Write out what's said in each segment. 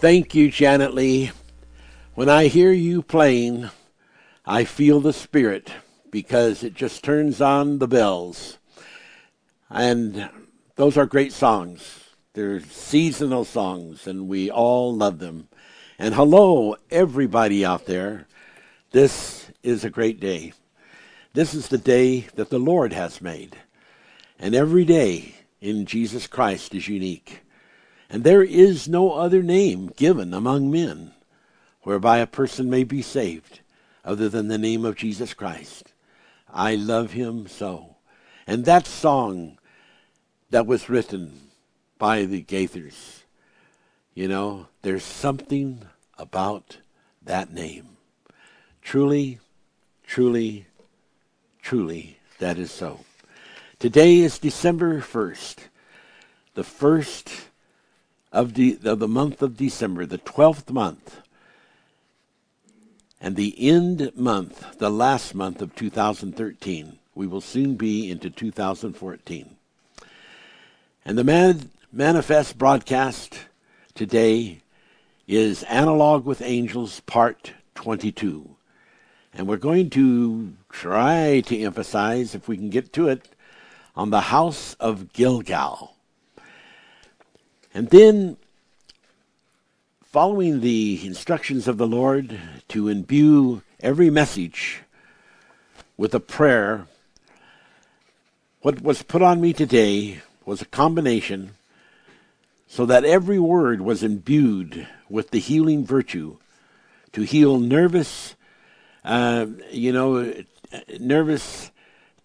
Thank you, Janet Lee. When I hear you playing, I feel the Spirit, because it just turns on the bells. And those are great songs. They're seasonal songs, and we all love them. And hello, everybody out there. This is a great day. This is the day that the Lord has made. And every day in Jesus Christ is unique. And there is no other name given among men whereby a person may be saved other than the name of Jesus Christ. I love him so. And that song that was written by the Gaithers, you know, there's something about that name. Truly, truly, truly, that is so. Today is December 1st, the first of the month of December, the 12th month, and the end month, the last month of 2013. We will soon be into 2014. And the Manifest broadcast today is Analog with Angels, Part 22. And we're going to try to emphasize, if we can get to it, on the house of Gilgal. And then, following the instructions of the Lord to imbue every message with a prayer, what was put on me today was a combination so that every word was imbued with the healing virtue to heal nervous, nervous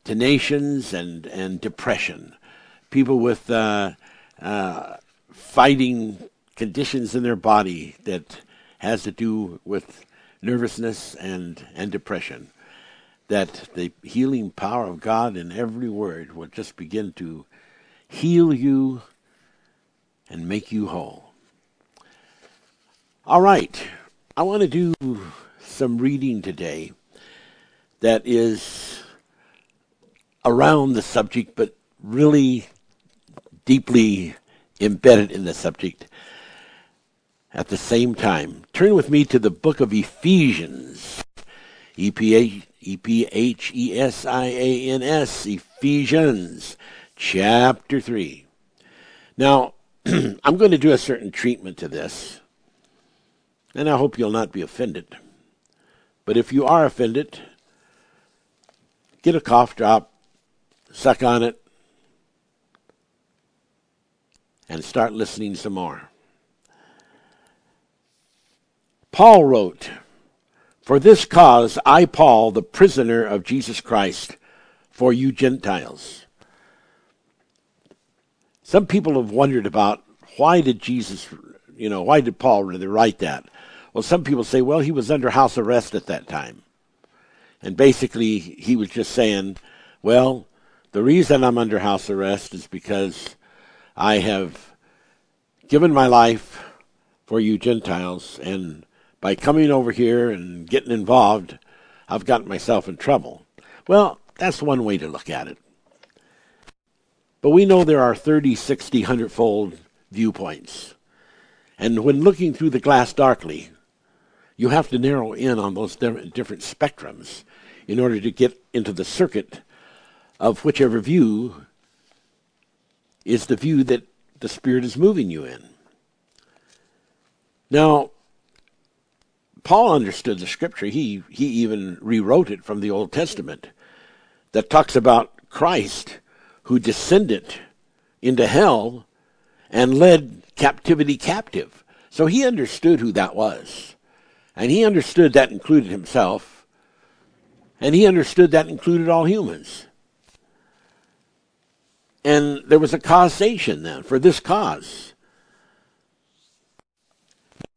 tenacious and depression, people with fighting conditions in their body that has to do with nervousness and depression, that the healing power of God in every word will just begin to heal you and make you whole. All right, I want to do some reading today that is around the subject, but really deeply embedded in the subject at the same time. Turn with me to the book of Ephesians. E-P-H-E-S-I-A-N-S, Ephesians, chapter 3. Now, I'm going to do a certain treatment to this, and I hope you'll not be offended. But if you are offended, get a cough drop, suck on it, and start listening some more. Paul wrote, "For this cause I, Paul, the prisoner of Jesus Christ, for you Gentiles." Some people have wondered about why did Paul really write that? Well, some people say, well, he was under house arrest at that time. And basically, he was just saying, well, the reason I'm under house arrest is because I have given my life for you Gentiles, and by coming over here and getting involved, I've gotten myself in trouble. Well, that's one way to look at it. But we know there are 30, 60, 100-fold viewpoints. And when looking through the glass darkly, you have to narrow in on those different spectrums in order to get into the circuit of whichever view is the view that the Spirit is moving you in. Now, Paul understood the Scripture. He even rewrote it from the Old Testament that talks about Christ who descended into hell and led captivity captive. So he understood who that was. And he understood that included himself. And he understood that included all humans. And there was a causation then for this cause.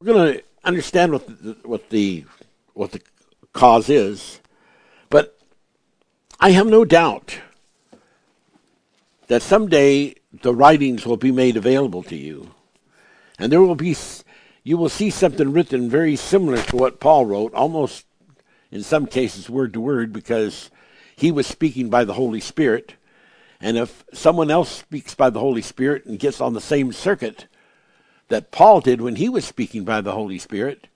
We're going to understand what the cause is, but I have no doubt that someday the writings will be made available to you, and you will see something written very similar to what Paul wrote, almost in some cases word to word, because he was speaking by the Holy Spirit. And if someone else speaks by the Holy Spirit and gets on the same circuit, that Paul did when he was speaking by the Holy Spirit,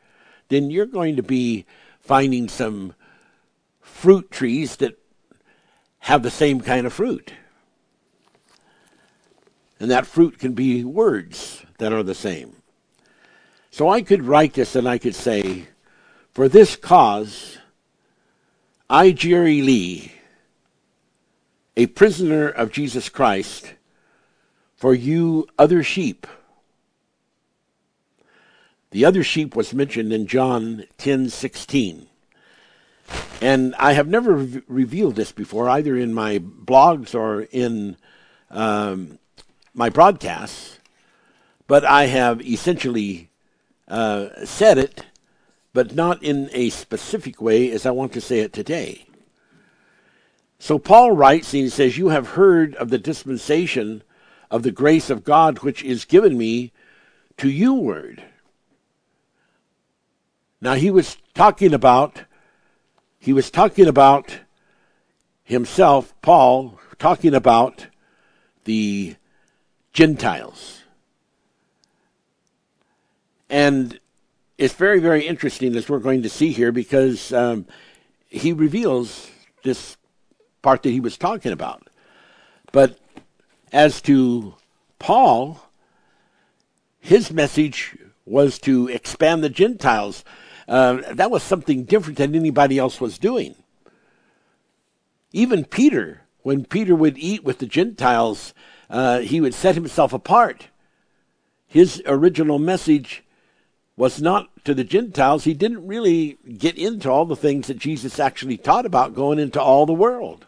then you're going to be finding some fruit trees that have the same kind of fruit. And that fruit can be words that are the same. So I could write this and I could say, for this cause, I, Jerry Lee, a prisoner of Jesus Christ, for you other sheep. The other sheep was mentioned in John 10:16. And I have never revealed this before, either in my blogs or in my broadcasts, but I have essentially said it, but not in a specific way as I want to say it today. So Paul writes, and he says, you have heard of the dispensation of the grace of God, which is given me to you word. Now he was talking about himself, Paul, talking about the Gentiles. And it's very, very interesting, as we're going to see here, because he reveals this part that he was talking about. But as to Paul, his message was to expand the Gentiles. That was something different than anybody else was doing. Even Peter, when Peter would eat with the Gentiles, he would set himself apart. His original message was not to the Gentiles. He didn't really get into all the things that Jesus actually taught about going into all the world.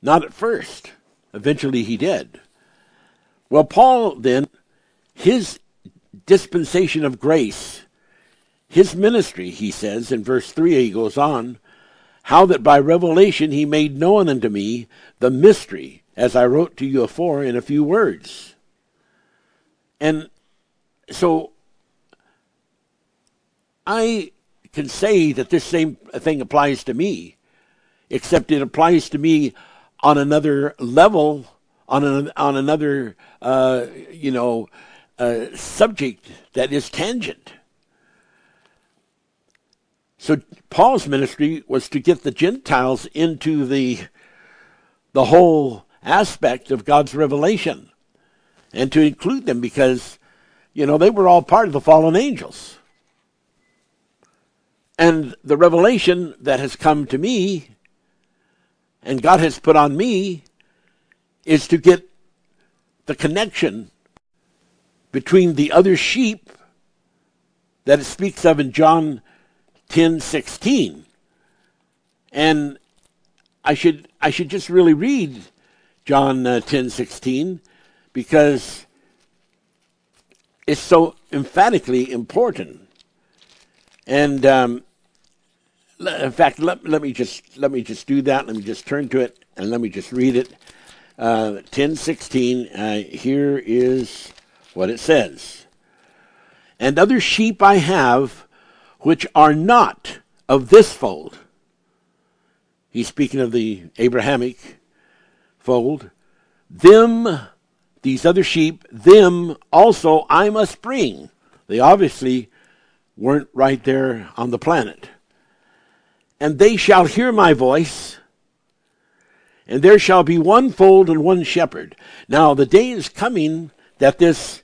Not at first. Eventually he did. Well, Paul then, his dispensation of grace, his ministry, he says, in verse 3, he goes on, how that by revelation he made known unto me the mystery, as I wrote to you afore in a few words. And so I can say that this same thing applies to me, except it applies to me on another level, on another, subject that is tangent. So Paul's ministry was to get the Gentiles into the whole aspect of God's revelation, and to include them because, they were all part of the fallen angels. And the revelation that has come to me and God has put on me is to get the connection between the other sheep that it speaks of in John 10:16. And I should just really read John 10:16 because it's so emphatically important. And in fact, let me just do that. Let me just turn to it and let me just read it. 10:16. Here is what it says: and other sheep I have, which are not of this fold. He's speaking of the Abrahamic fold. These other sheep, them also I must bring. They obviously weren't right there on the planet. And they shall hear my voice, and there shall be one fold and one shepherd. Now the day is coming that this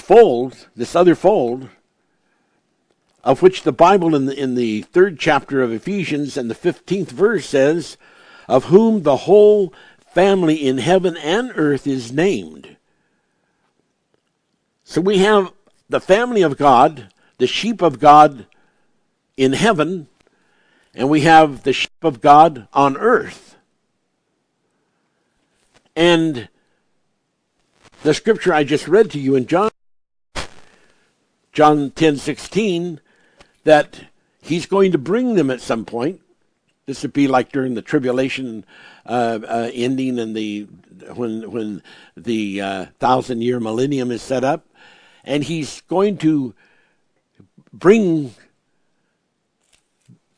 fold, this other fold, of which the Bible in the 3rd chapter of Ephesians and the 15th verse says, of whom the whole family in heaven and earth is named. So we have the family of God, the sheep of God in heaven, and we have the sheep of God on earth. And the scripture I just read to you in John 10:16, that he's going to bring them at some point. This would be like during the tribulation ending and when the 1,000-year millennium is set up. And he's going to bring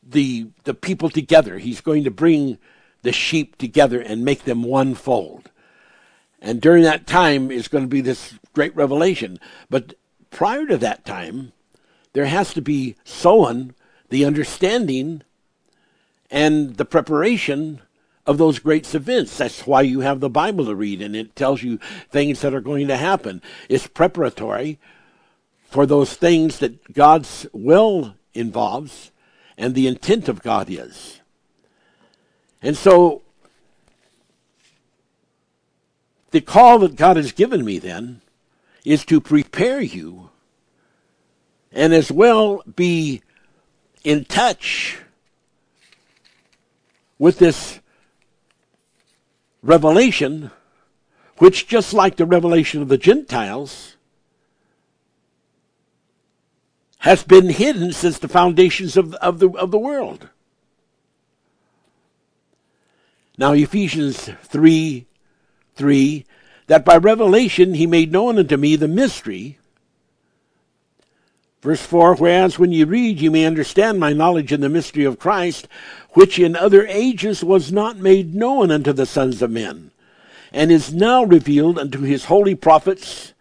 the people together. He's going to bring the sheep together and make them one fold. And during that time is going to be this great revelation. But prior to that time, there has to be sown the understanding and the preparation of those great events. That's why you have the Bible to read, and it tells you things that are going to happen. It's preparatory for those things that God's will involves and the intent of God is. And so the call that God has given me then is to prepare you and as well be in touch with this revelation, which just like the revelation of the Gentiles, has been hidden since the foundations of the world. Now Ephesians 3:3, that by revelation he made known unto me the mystery. Verse 4, whereas when you read you may understand my knowledge in the mystery of Christ, which in other ages was not made known unto the sons of men, and is now revealed unto his holy prophets,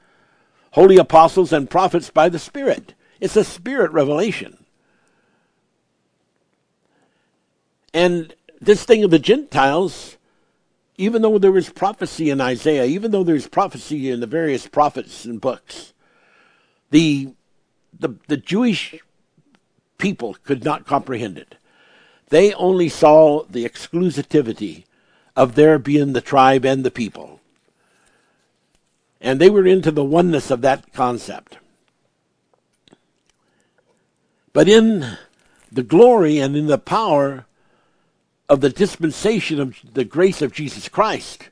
holy apostles and prophets by the Spirit. It's a Spirit revelation. And this thing of the Gentiles, even though there was prophecy in Isaiah, even though there's prophecy in the various prophets and books, the Jewish people could not comprehend it. They only saw the exclusivity of their being the tribe and the people. And they were into the oneness of that concept. But in the glory and in the power of the dispensation of the grace of Jesus Christ,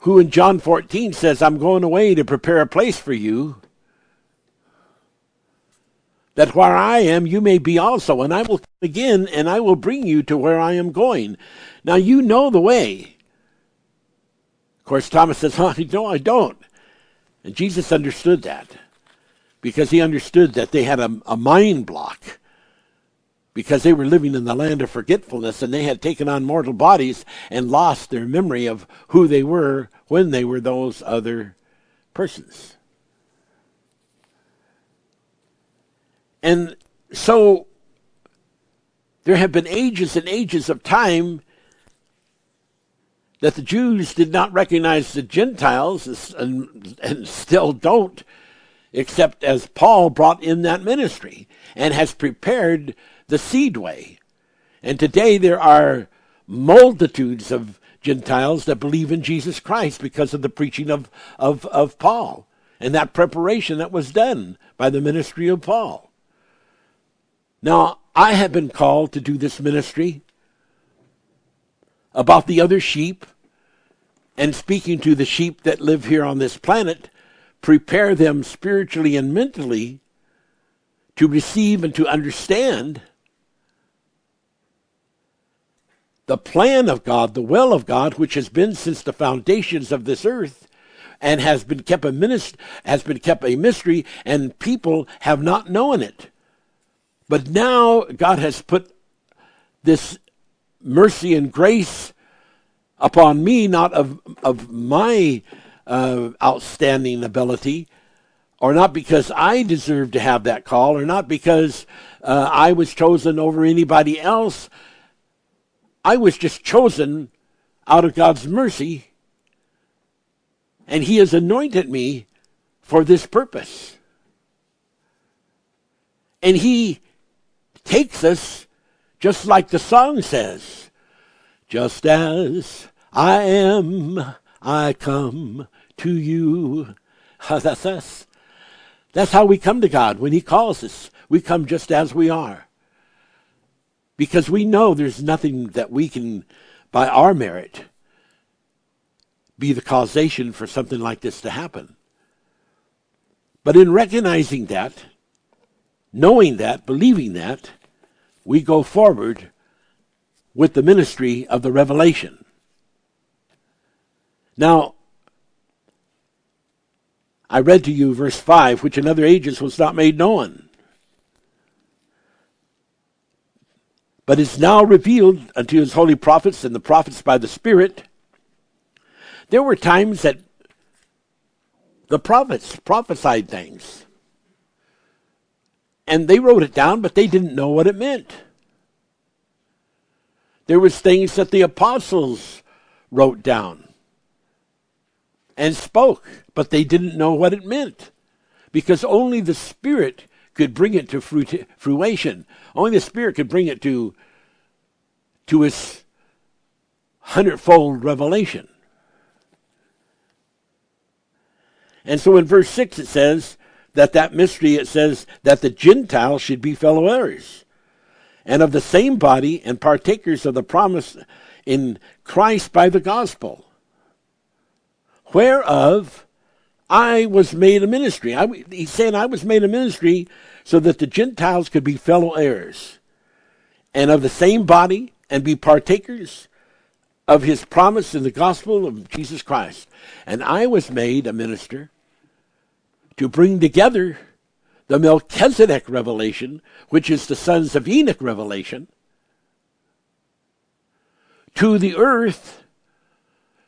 who in John 14 says, I'm going away to prepare a place for you, that where I am you may be also, and I will come again, and I will bring you to where I am going. Now you know the way. Of course, Thomas says, oh, no, I don't. And Jesus understood that, because he understood that they had a mind block, because they were living in the land of forgetfulness, and they had taken on mortal bodies and lost their memory of who they were when they were those other persons. And so there have been ages and ages of time that the Jews did not recognize the Gentiles, and still don't, except as Paul brought in that ministry and has prepared the seed way. And today there are multitudes of Gentiles that believe in Jesus Christ because of the preaching of Paul and that preparation that was done by the ministry of Paul. Now, I have been called to do this ministry about the other sheep and speaking to the sheep that live here on this planet, prepare them spiritually and mentally to receive and to understand the plan of God, the will of God, which has been since the foundations of this earth and has been kept a mystery, and people have not known it. But now God has put this mercy and grace upon me, not of my outstanding ability, or not because I deserve to have that call, or not because I was chosen over anybody else. I was just chosen out of God's mercy, and he has anointed me for this purpose. And he takes us, just like the song says, just as I am, I come to you. That's us. That's how we come to God. When he calls us, we come just as we are. Because we know there's nothing that we can, by our merit, be the causation for something like this to happen. But in recognizing that, knowing that, believing that, we go forward with the ministry of the revelation. Now, I read to you verse 5, which in other ages was not made known, but is now revealed unto his holy prophets and the prophets by the Spirit. There were times that the prophets prophesied things. And they wrote it down, but they didn't know what it meant. There was things that the apostles wrote down and spoke, but they didn't know what it meant, because only the Spirit could bring it to fruition. Only the Spirit could bring it to its 100-fold revelation. And so in verse 6 it says, that mystery, it says that the Gentiles should be fellow heirs and of the same body and partakers of the promise in Christ by the gospel, whereof I was made a ministry. He's saying I was made a ministry so that the Gentiles could be fellow heirs and of the same body and be partakers of his promise in the gospel of Jesus Christ. And I was made a minister to bring together the Melchizedek revelation, which is the sons of Enoch revelation, to the earth,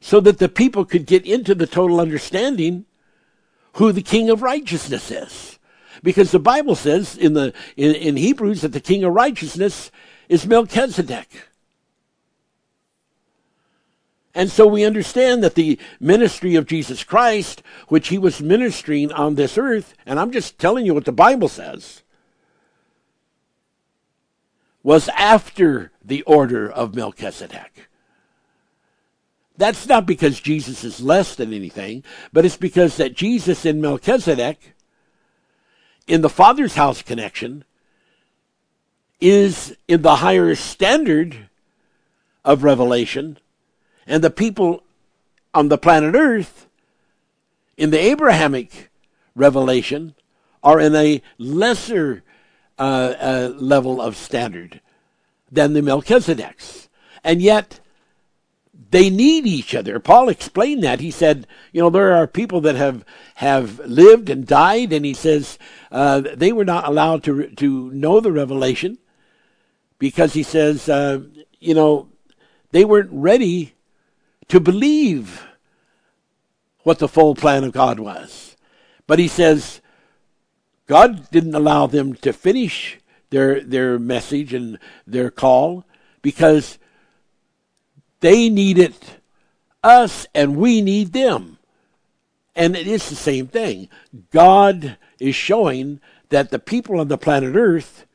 so that the people could get into the total understanding who the King of Righteousness is. Because the Bible says in Hebrews that the King of Righteousness is Melchizedek. And so we understand that the ministry of Jesus Christ, which he was ministering on this earth, and I'm just telling you what the Bible says, was after the order of Melchizedek. That's not because Jesus is less than anything, but it's because that Jesus in Melchizedek, in the Father's house connection, is in the higher standard of revelation. And the people on the planet Earth, in the Abrahamic revelation, are in a lesser level of standard than the Melchizedeks. And yet, they need each other. Paul explained that. He said, you know, there are people that have lived and died, and he says they were not allowed to know the revelation because he says, you know, they weren't ready to believe what the full plan of God was. But he says God didn't allow them to finish their message and their call because they needed us and we need them. And it is the same thing. God is showing that the people on the planet Earth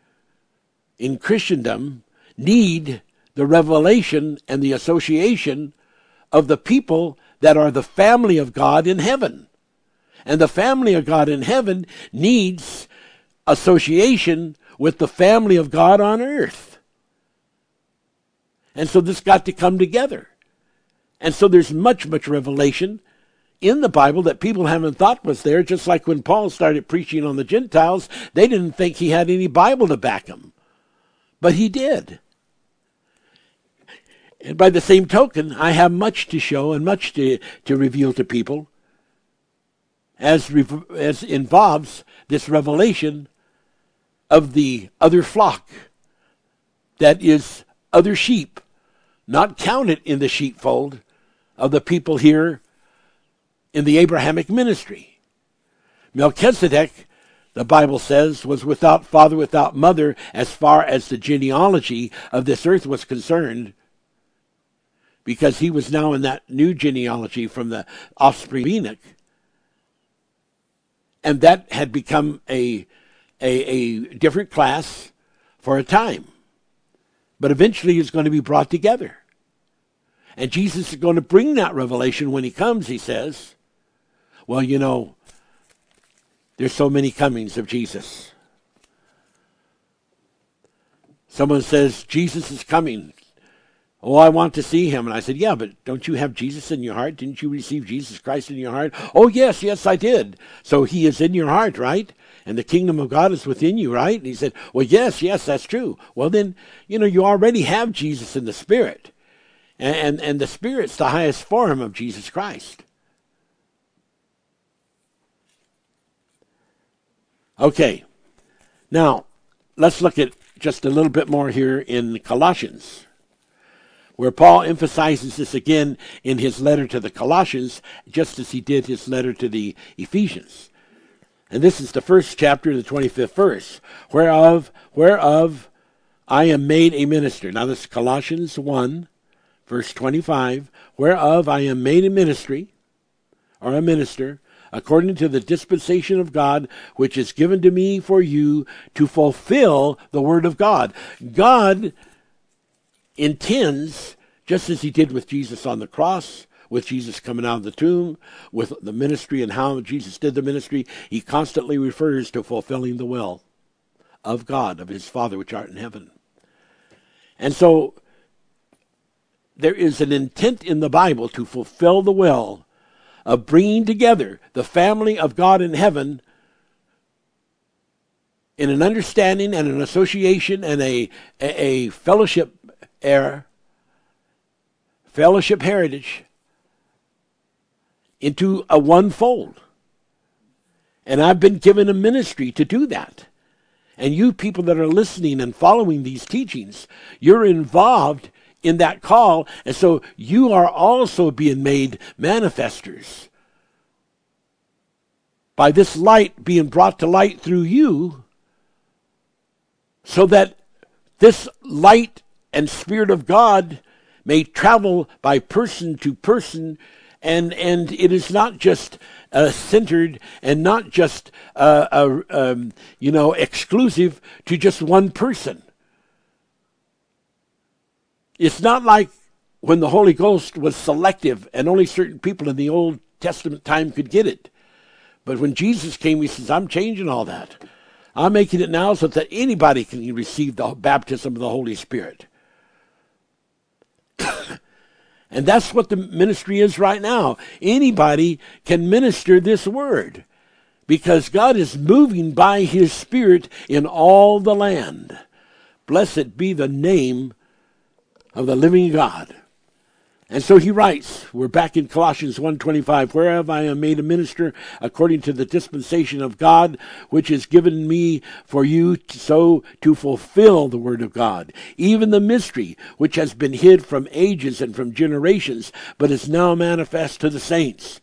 in Christendom need the revelation and the association of the people that are the family of God in heaven. And the family of God in heaven needs association with the family of God on earth. And so this got to come together. And so there's much, much revelation in the Bible that people haven't thought was there, just like when Paul started preaching on the Gentiles, they didn't think he had any Bible to back him. But he did. And by the same token, I have much to show and much to reveal to people as involves this revelation of the other flock, that is other sheep, not counted in the sheepfold of the people here in the Abrahamic ministry. Melchizedek, the Bible says, was without father, without mother, as far as the genealogy of this earth was concerned, because he was now in that new genealogy from the offspring of Enoch. And that had become a different class for a time. But eventually it's going to be brought together. And Jesus is going to bring that revelation when he comes. He says, well, you know, there's so many comings of Jesus. Someone says, Jesus is coming. Oh, I want to see him. And I said, yeah, but don't you have Jesus in your heart? Didn't you receive Jesus Christ in your heart? Oh, yes, I did. So he is in your heart, right? And the kingdom of God is within you, right? And he said, well, yes, that's true. Well, then, you know, you already have Jesus in the Spirit. And the Spirit's the highest form of Jesus Christ. Okay. Now, let's look at just a little bit more here in Colossians. where Paul emphasizes this again in his letter to the Colossians, just as he did his letter to the Ephesians. And this is the first chapter, the 25th verse, whereof I am made a minister. Now this is Colossians 1, verse 25, whereof I am made a ministry, or a minister, according to the dispensation of God, which is given to me for you to fulfill the word of God. God intends, just as he did with Jesus on the cross, with Jesus coming out of the tomb, with the ministry and how Jesus did the ministry, he constantly refers to fulfilling the will of God, of his Father which art in heaven. And so there is an intent in the Bible to fulfill the will of bringing together the family of God in heaven in an understanding and an association and a fellowship era, fellowship heritage, into a one fold. And I've been given a ministry to do that. And you people that are listening and following these teachings, you're involved in that call, and so you are also being made manifestors. By this light being brought to light through you, so that this light and Spirit of God may travel by person to person. And it is not just centered and not just exclusive to just one person. It's not like when the Holy Ghost was selective and only certain people in the Old Testament time could get it. But when Jesus came, he says, I'm changing all that. I'm making it now so that anybody can receive the baptism of the Holy Spirit. And that's what the ministry is right now. Anybody can minister this word because God is moving by his Spirit in all the land. Blessed be the name of the living God. And so he writes, we're back in Colossians 1:25, whereof I am made a minister according to the dispensation of God, which is given me for you to fulfill the word of God, even the mystery which has been hid from ages and from generations, but is now manifest to the saints,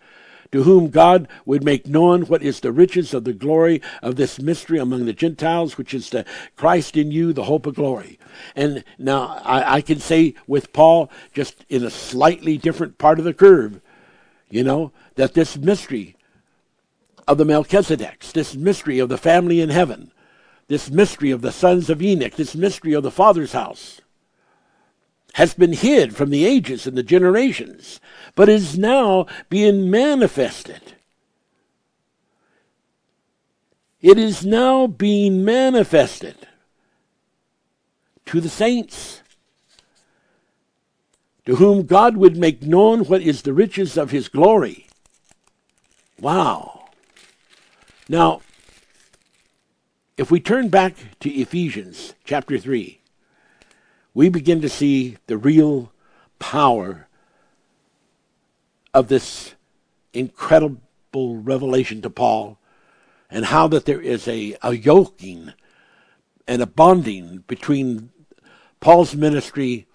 to whom God would make known what is the riches of the glory of this mystery among the Gentiles, which is the Christ in you, the hope of glory. And now I can say with Paul, just in a slightly different part of the curve, that this mystery of the Melchizedeks, this mystery of the family in heaven, this mystery of the sons of Enoch, this mystery of the Father's house, has been hid from the ages and the generations, but is now being manifested. It is now being manifested to the saints, to whom God would make known what is the riches of his glory. Wow. Now, if we turn back to Ephesians chapter 3, we begin to see the real power of this incredible revelation to Paul, and how that there is a yoking and a bonding between Paul's ministry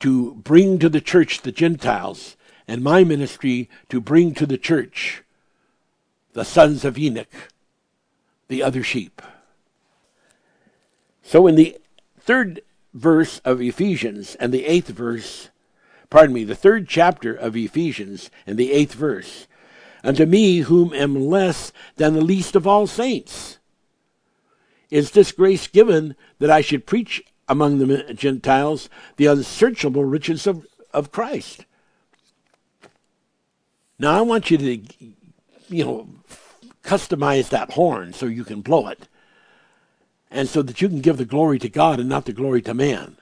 to bring to the church the Gentiles and my ministry to bring to the church the sons of Enoch, the other sheep. So in the third chapter of Ephesians and the 8th verse, unto me whom am less than the least of all saints, is this grace given that I should preach among the Gentiles the unsearchable riches of Christ. Now I want you to, customize that horn so you can blow it, and so that you can give the glory to God and not the glory to man.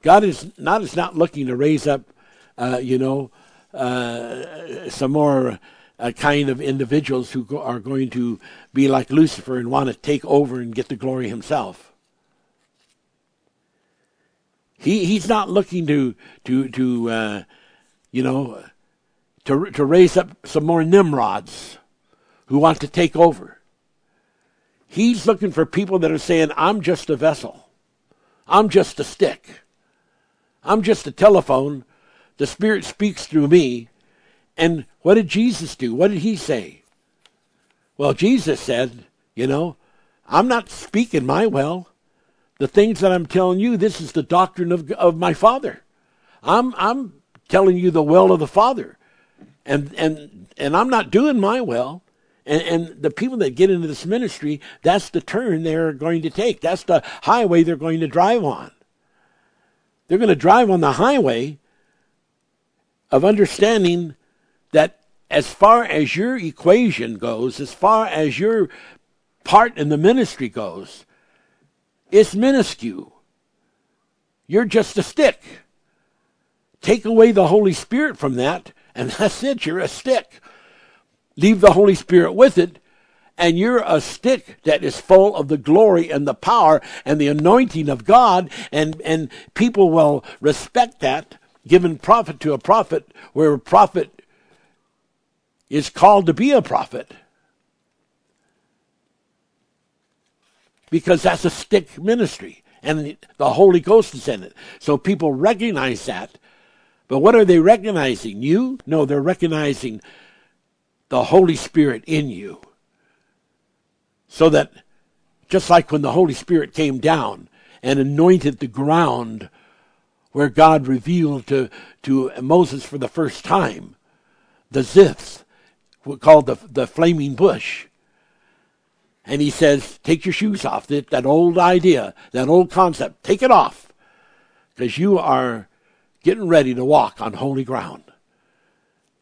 God is not looking to raise up, some more kind of individuals who are going to be like Lucifer and want to take over and get the glory himself. He's not looking to raise up some more Nimrods who want to take over. He's looking for people that are saying, I'm just a vessel. I'm just a stick. I'm just a telephone. The Spirit speaks through me. And what did Jesus do? What did he say? Well, Jesus said, you know, I'm not speaking my will. The things that I'm telling you, this is the doctrine of my Father. I'm telling you the will of the Father. And I'm not doing my will. And the people that get into this ministry, that's the turn they're going to take. That's the highway they're going to drive on. They're going to drive on the highway of understanding that as far as your equation goes, as far as your part in the ministry goes, it's minuscule. You're just a stick. Take away the Holy Spirit from that, and that's it, you're a stick. Leave the Holy Spirit with it, and you're a stick that is full of the glory and the power and the anointing of God, and people will respect that, giving profit to a prophet where a prophet is called to be a prophet. Because that's a stick ministry, and the Holy Ghost is in it. So people recognize that. But what are they recognizing? You? No, they're recognizing the Holy Spirit in you. So that just like when the Holy Spirit came down and anointed the ground where God revealed to Moses for the first time, the Ziths, called the flaming bush. And he says, take your shoes off. That old idea, that old concept, take it off. Because you are getting ready to walk on holy ground.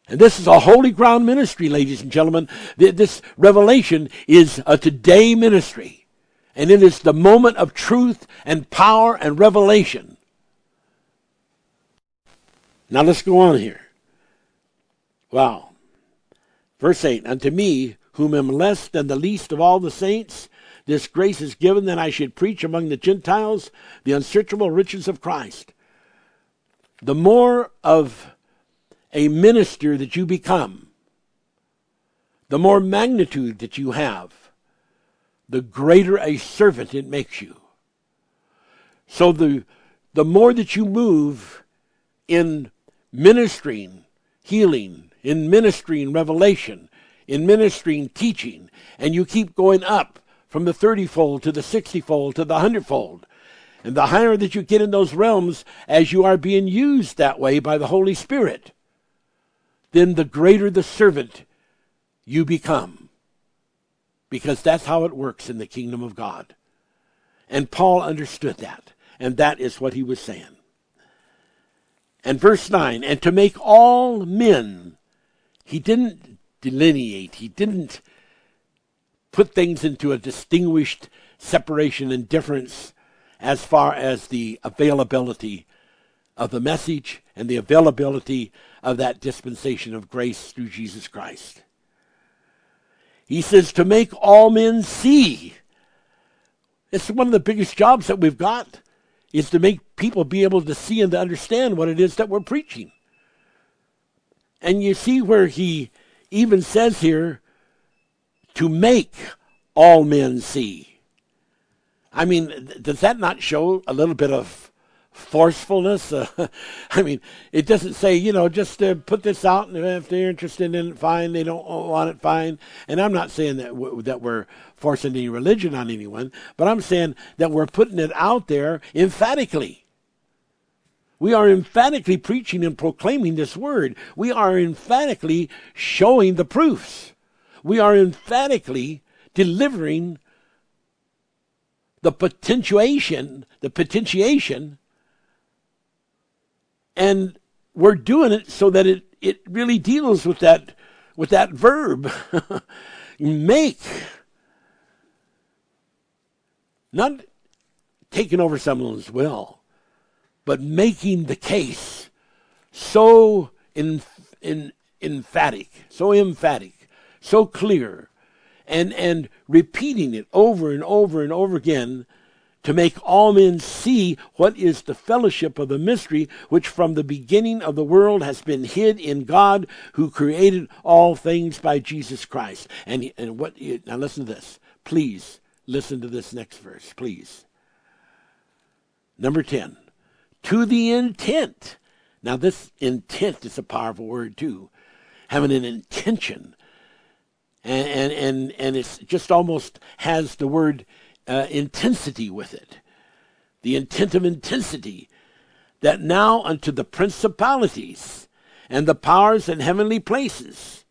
And this is a holy ground ministry, ladies and gentlemen. This revelation is a today ministry. And it is the moment of truth and power and revelation. Now let's go on here. Wow. Verse 8, unto me, whom am less than the least of all the saints, this grace is given that I should preach among the Gentiles the unsearchable riches of Christ. The more of a minister that you become, the more magnitude that you have, the greater a servant it makes you. So the more that you move in ministering healing, in ministering revelation, in ministering teaching, and you keep going up from the 30-fold to the 60-fold to the 100-fold, and the higher that you get in those realms as you are being used that way by the Holy Spirit, then the greater the servant you become. Because that's how it works in the kingdom of God. And Paul understood that. And that is what he was saying. And verse 9, and to make all men, he didn't delineate, he didn't put things into a distinguished separation and difference as far as the availability of the message and the availability of that dispensation of grace through Jesus Christ. He says to make all men see. It's one of the biggest jobs that we've got, is to make people be able to see and to understand what it is that we're preaching. And you see where he even says here, to make all men see. I mean, does that not show a little bit of forcefulness? I mean, it doesn't say, you know, just put this out, and if they're interested in it, fine. They don't want it, fine. And I'm not saying that we're forcing any religion on anyone, but I'm saying that we're putting it out there emphatically. We are emphatically preaching and proclaiming this word. We are emphatically showing the proofs. We are emphatically delivering the potentiation, and we're doing it so that it really deals with that verb, make. Not taking over someone's will, but making the case so emphatic, so clear, and repeating it over and over and over again to make all men see what is the fellowship of the mystery which from the beginning of the world has been hid in God who created all things by Jesus Christ. And what? Now listen to this. Please listen to this next verse, please. Number 10. to the intent. Now, this intent is a powerful word, too. Having an intention. And it's just almost has the word intensity with it. The intent of intensity. That now unto the principalities and the powers in heavenly places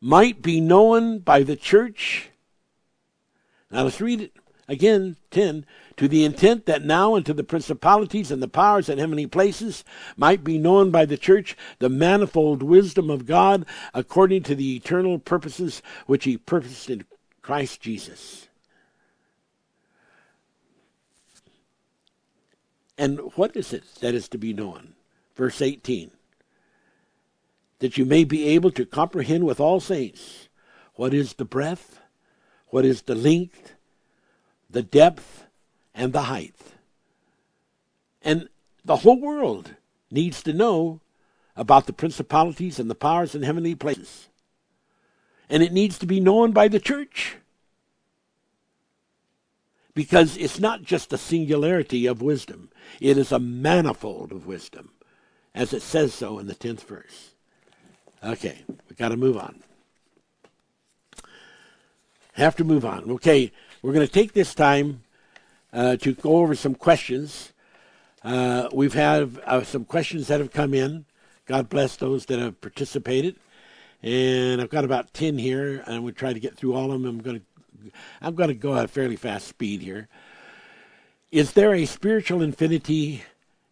might be known by the church. Now, let's read it. Again, 10, to the intent that now unto the principalities and the powers in heavenly places might be known by the church the manifold wisdom of God according to the eternal purposes which he purposed in Christ Jesus. And what is it that is to be known? Verse 18, that you may be able to comprehend with all saints what is the breadth, what is the length, the depth, and the height. And the whole world needs to know about the principalities and the powers in heavenly places. And it needs to be known by the church. Because it's not just a singularity of wisdom. It is a manifold of wisdom, as it says so in the 10th verse. Okay, we've got to move on. Have to move on. Okay, we're going to take this time to go over some questions. We've had some questions that have come in. God bless those that have participated. And I've got about 10 here, and we'll try to get through all of them. I'm going to go at a fairly fast speed here. Is there a spiritual infinity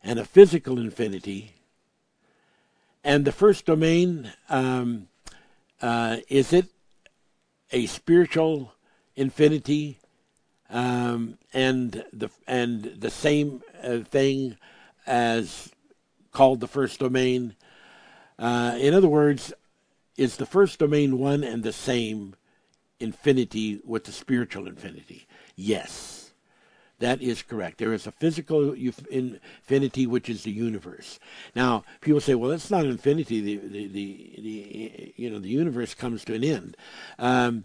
and a physical infinity? And the first domain, is it a spiritual infinity? And the same thing as called the first domain. In other words, is the first domain one and the same infinity with the spiritual infinity? Yes, that is correct. There is a physical infinity, which is the universe. Now, people say, "Well, that's not infinity. The universe comes to an end." No,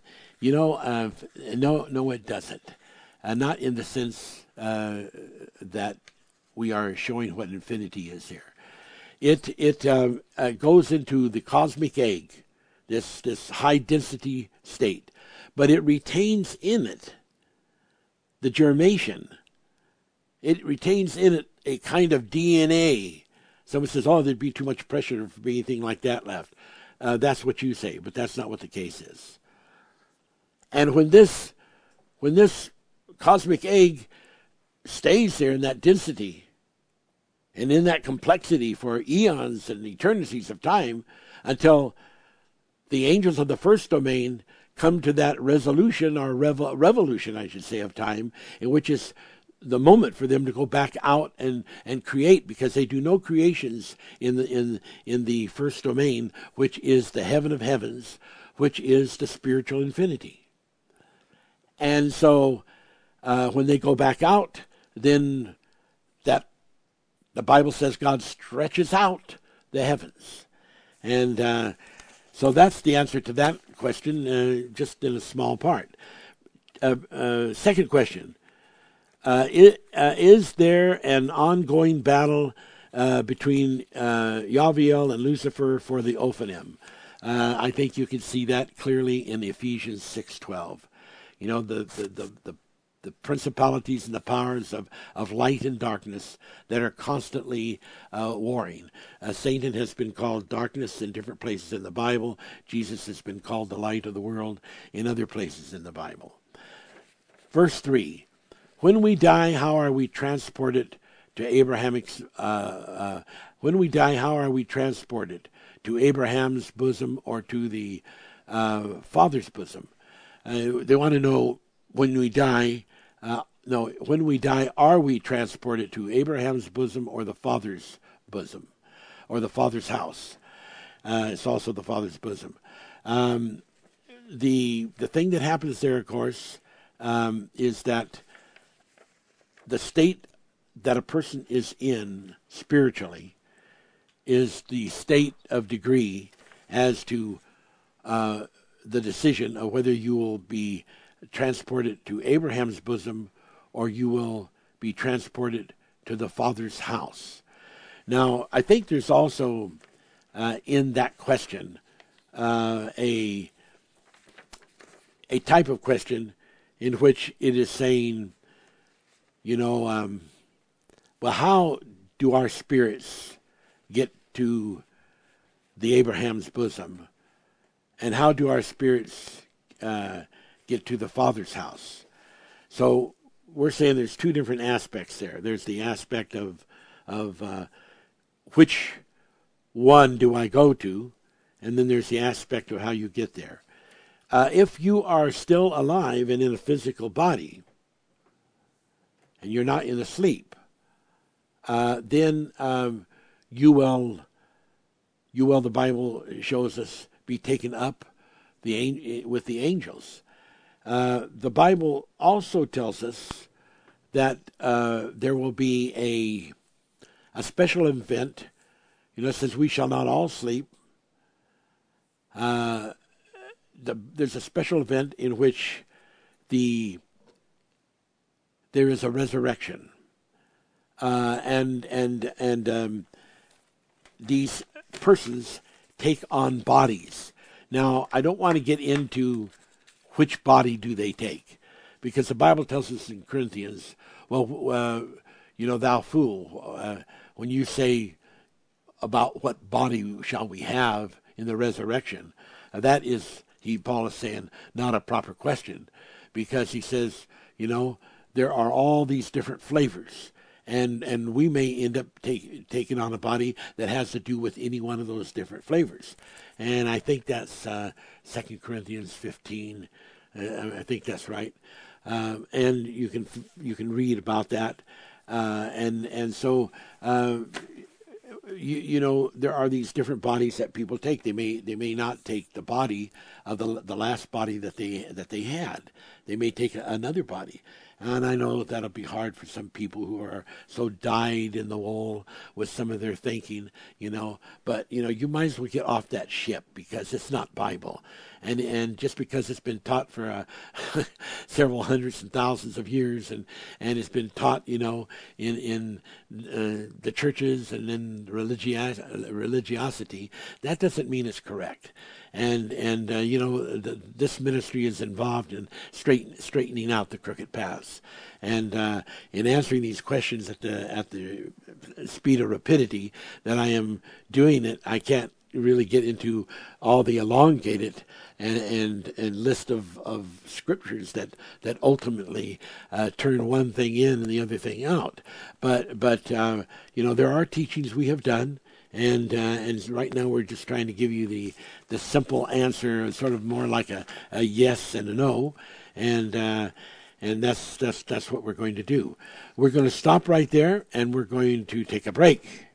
it doesn't. Not in the sense that we are showing what infinity is here. It goes into the cosmic egg, this high density state, but it retains in it the germination. It retains in it a kind of DNA. Someone says, "Oh, there'd be too much pressure for anything like that left." That's what you say, but that's not what the case is. And when this cosmic egg stays there in that density and in that complexity for eons and eternities of time until the angels of the first domain come to that resolution or revolution, I should say, of time, in which is the moment for them to go back out and create, because they do no creations in the first domain, which is the heaven of heavens, which is the spiritual infinity. And so when they go back out, then that the Bible says God stretches out the heavens. And so that's the answer to that question, just in a small part. Second question, is there an ongoing battle between Yaviel and Lucifer for the Ophanim? I think you can see that clearly in Ephesians 6:12. You know, the principalities and the powers of light and darkness that are constantly warring. Satan has been called darkness in different places in the Bible. Jesus has been called the light of the world in other places in the Bible. Verse 3, when we die, how are we transported to Abrahamic's... when we die, how are we transported? To Abraham's bosom or to the Father's bosom? They want to know when we die. When we die, are we transported to Abraham's bosom or the Father's bosom, or the Father's house? It's also the Father's bosom. The thing that happens there, of course, is that the state that a person is in spiritually is the state of degree as to the decision of whether you will be transported to Abraham's bosom or you will be transported to the Father's house. Now, I think there's also in that question a type of question in which it is saying, you know, well, how do our spirits get to the Abraham's bosom? And how do our spirits get to the Father's house? So we're saying there's two different aspects there. There's the aspect of which one do I go to? And then there's the aspect of how you get there. If you are still alive and in a physical body, and you're not in a sleep, then you will, the Bible shows us, be taken up with the angels. The Bible also tells us that there will be a special event. You know, it says we shall not all sleep. There's a special event in which there is a resurrection, and these persons take on bodies. Now, I don't want to get into which body do they take, because the Bible tells us in Corinthians, well, you know, thou fool, when you say about what body shall we have in the resurrection, that is, Paul is saying, not a proper question, because he says, you know, there are all these different flavors. And we may end up taking on a body that has to do with any one of those different flavors. And I think that's 2 Corinthians 15. I think that's right. And you can read about that. And so you know, there are these different bodies that people take. They may not take the body of the last body that they had. They may take another body. And I know that'll be hard for some people who are so dyed in the wool with some of their thinking, you know. But, you know, you might as well get off that ship, because it's not Bible. And just because it's been taught for several hundreds and thousands of years, and it's been taught, you know, in the churches and in religiosity, that doesn't mean it's correct. And you know, this ministry is involved in straightening out the crooked paths, and in answering these questions at the speed of rapidity that I am doing it, I can't really get into all the elongated and list of scriptures that ultimately turn one thing in and the other thing out. But you know, there are teachings we have done. And right now we're just trying to give you the simple answer, sort of more like a yes and a no, and that's what we're going to do. We're going to stop right there, and we're going to take a break.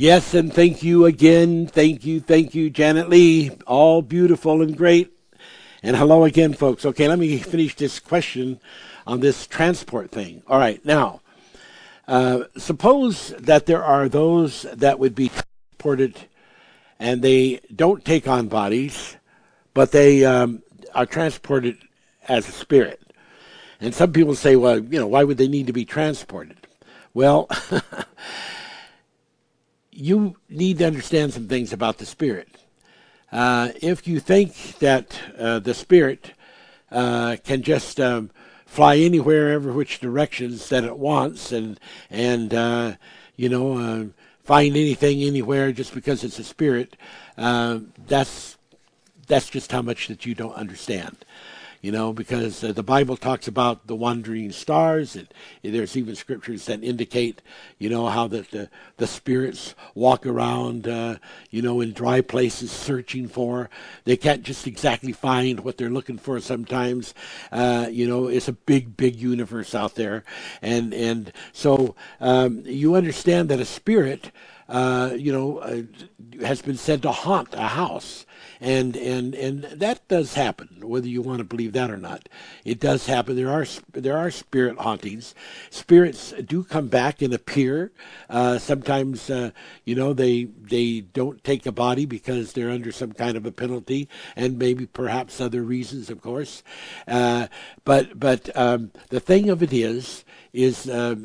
Yes, and thank you again. Thank you, Janet Lee. All beautiful and great. And hello again, folks. Okay, let me finish this question on this transport thing. All right, now, suppose that there are those that would be transported and they don't take on bodies, but they are transported as a spirit. And some people say, well, you know, why would they need to be transported? Well, you need to understand some things about the spirit. If you think that the spirit can just fly anywhere, every which directions that it wants, and you know, find anything anywhere just because it's a spirit, that's just how much that you don't understand. You know, because the Bible talks about the wandering stars, and there's even scriptures that indicate, you know, how that the spirits walk around, you know, in dry places searching for. They can't just exactly find what they're looking for sometimes. You know, it's a big, big universe out there. And so you understand that a spirit, you know, has been said to haunt a house. And that does happen, whether you want to believe that or not. It does happen. There are spirit hauntings. Spirits do come back and appear. Sometimes, you know, they don't take a body because they're under some kind of a penalty, and maybe perhaps other reasons, of course. But the thing of it is there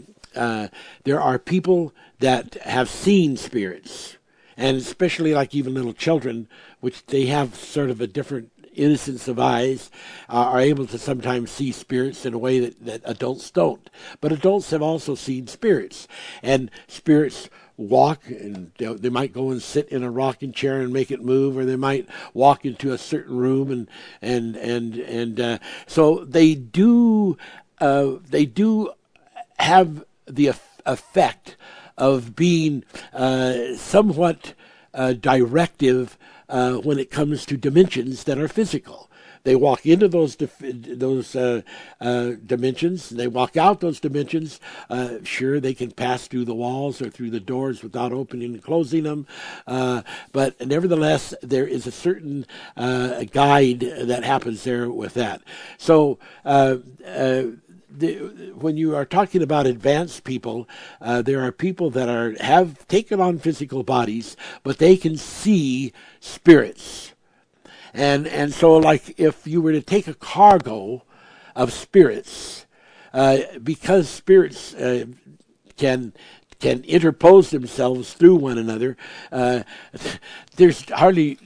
are people that have seen spirits. And especially like even little children, which they have sort of a different innocence of eyes, are able to sometimes see spirits in a way that adults don't. But adults have also seen spirits, and spirits walk, and they might go and sit in a rocking chair and make it move, or they might walk into a certain room, and so they do have the effect of being somewhat directive when it comes to dimensions that are physical. They walk into those dimensions, and they walk out those dimensions. Sure, they can pass through the walls or through the doors without opening and closing them. But nevertheless, there is a certain guide that happens there with that. So, when you are talking about advanced people, there are people that have taken on physical bodies, but they can see spirits. And so, like, if you were to take a cargo of spirits, because spirits can interpose themselves through one another, there's hardly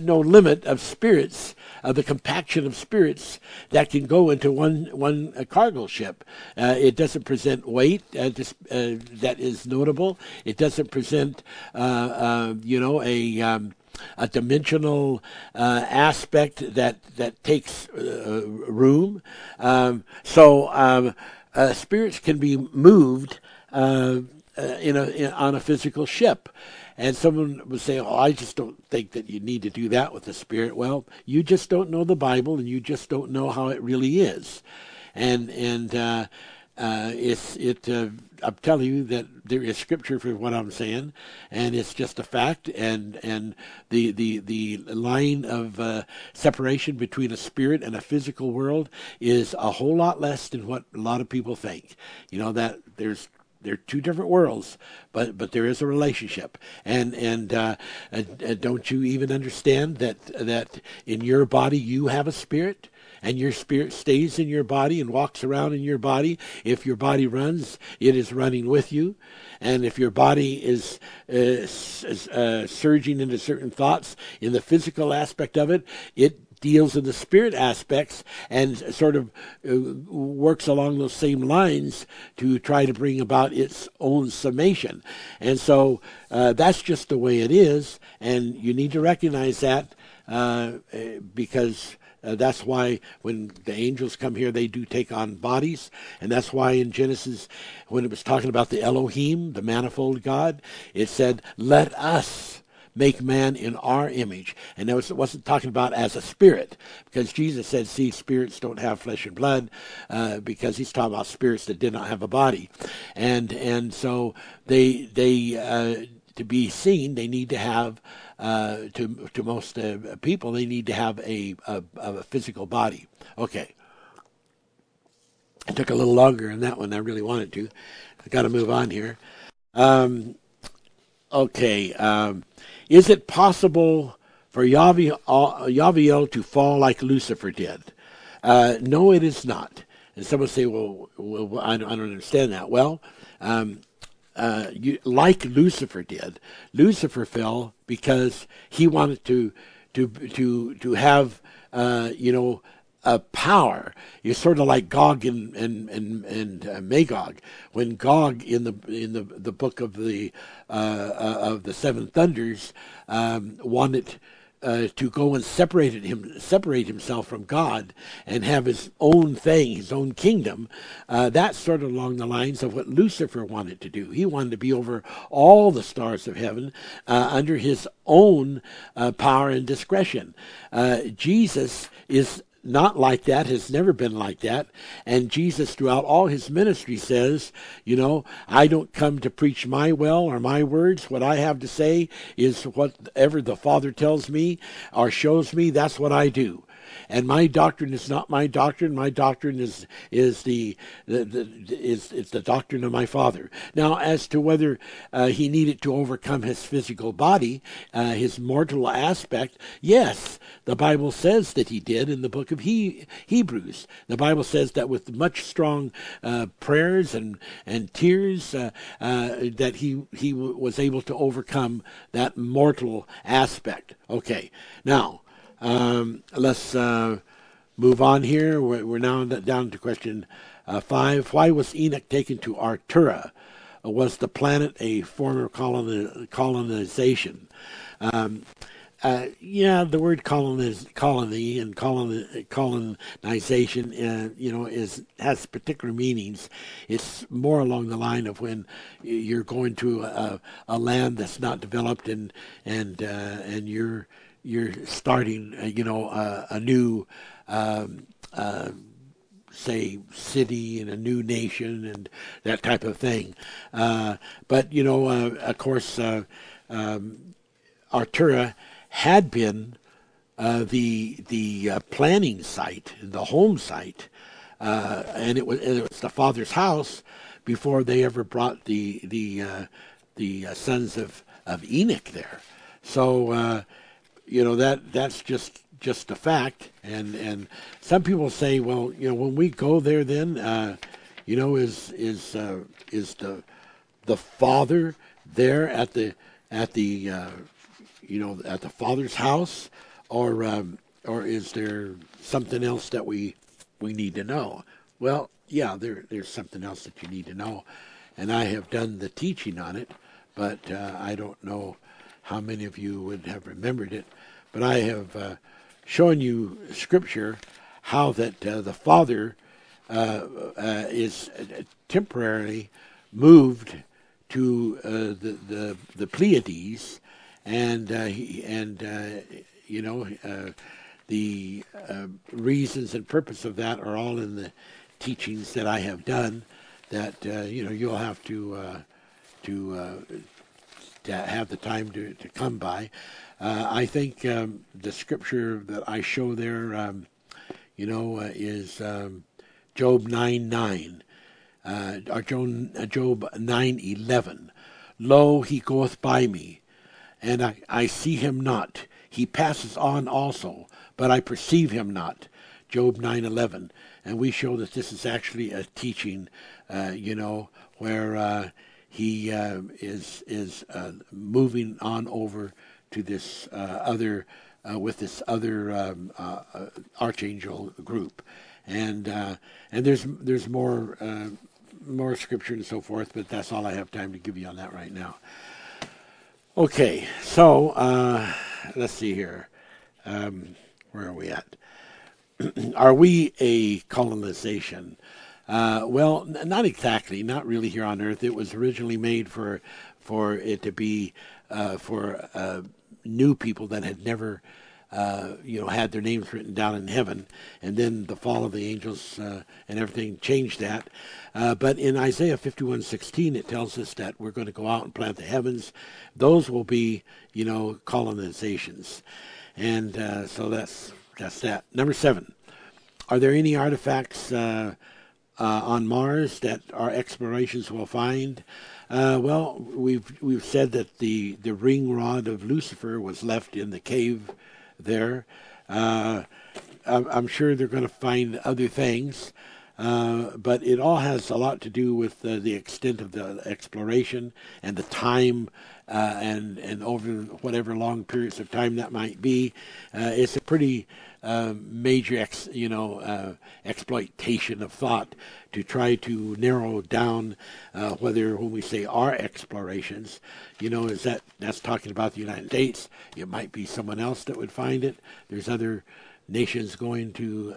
no limit of spirits, of the compaction of spirits that can go into one cargo ship. It doesn't present weight that is notable. It doesn't present, you know, a dimensional aspect that takes room. So spirits can be moved on a physical ship. And someone would say, oh, I just don't think that you need to do that with the spirit. Well, you just don't know the Bible, and you just don't know how it really is. And I'm telling you that there is scripture for what I'm saying, and it's just a fact. And the line of separation between a spirit and a physical world is a whole lot less than what a lot of people think. You know, that there's... They're two different worlds, but there is a relationship, and don't you even understand that in your body you have a spirit, and your spirit stays in your body and walks around in your body. If your body runs, it is running with you, and if your body is surging into certain thoughts in the physical aspect of it, it deals in the spirit aspects and sort of works along those same lines to try to bring about its own summation. And so that's just the way it is, and you need to recognize that because... that's why when the angels come here, they do take on bodies. And that's why in Genesis, when it was talking about the Elohim, the manifold God, it said, let us make man in our image. And it wasn't talking about as a spirit, because Jesus said, see, spirits don't have flesh and blood, because he's talking about spirits that did not have a body. And so they to be seen, they need to have, to most people, they need to have a physical body. Okay. It took a little longer than that one. I really wanted to. I got to move on here. Okay. Is it possible for Yaviel to fall like Lucifer did? No, it is not. And someone say, well, I don't understand that. Well, like Lucifer did. Lucifer fell because he wanted to have power. You're sort of like Gog and Magog. When Gog in the book of the Seven Thunders wanted to go and separate himself from God and have his own thing, his own kingdom. That's sort of along the lines of what Lucifer wanted to do. He wanted to be over all the stars of heaven under his own power and discretion. Jesus is not like that, has never been like that. And Jesus throughout all his ministry says, I don't come to preach my will or my words. What I have to say is whatever the Father tells me or shows me, that's what I do. And my doctrine is not my doctrine. My doctrine is the doctrine of my Father. Now, as to whether he needed to overcome his physical body, his mortal aspect, yes, the Bible says that he did in the book of Hebrews. The Bible says that with much strong prayers and tears, that he was able to overcome that mortal aspect. Okay, now. Let's move on here. We're now down to question 5. Why was Enoch taken to Artura? Was the planet a former colonization? The word colony and colonization, has particular meanings. It's more along the line of when you're going to a land that's not developed and you're starting, a new, city and a new nation and that type of thing. But Artura had been the planning site, the home site, and it was the Father's house before they ever brought the sons of Enoch there. So. That's just a fact, and some people say, well, when we go there, then, is the Father there at the Father's house, or is there something else that we need to know? Well, yeah, there's something else that you need to know, and I have done the teaching on it, but I don't know how many of you would have remembered it. But I have shown you Scripture, how that the Father is temporarily moved to the Pleiades, and the reasons and purpose of that are all in the teachings that I have done. That you'll have to have the time to come by. I think the scripture that I show there, is Job 9:9, or Job 9:11. Lo, he goeth by me, and I see him not. He passes on also, but I perceive him not. Job 9:11, and we show that this is actually a teaching, where. He is moving on over to this other archangel group, and there's more scripture and so forth, but that's all I have time to give you on that right now. Okay, so let's see here, where are we at? Are we a colonization? Well, not exactly, not really here on Earth. It was originally made for it to be for new people that had never had their names written down in heaven. And then the fall of the angels and everything changed that. But in Isaiah 51:16, it tells us that we're going to go out and plant the heavens. Those will be, colonizations. And so that's that. Number 7, are there any artifacts on Mars that our explorations will find? Well, we've said that the ring rod of Lucifer was left in the cave there. I'm sure they're going to find other things, but it all has a lot to do with the extent of the exploration and the time, and over whatever long periods of time that might be. It's a pretty major exploitation of thought to try to narrow down whether when we say our explorations, is that's talking about the United States. It might be someone else that would find it. There's other nations going to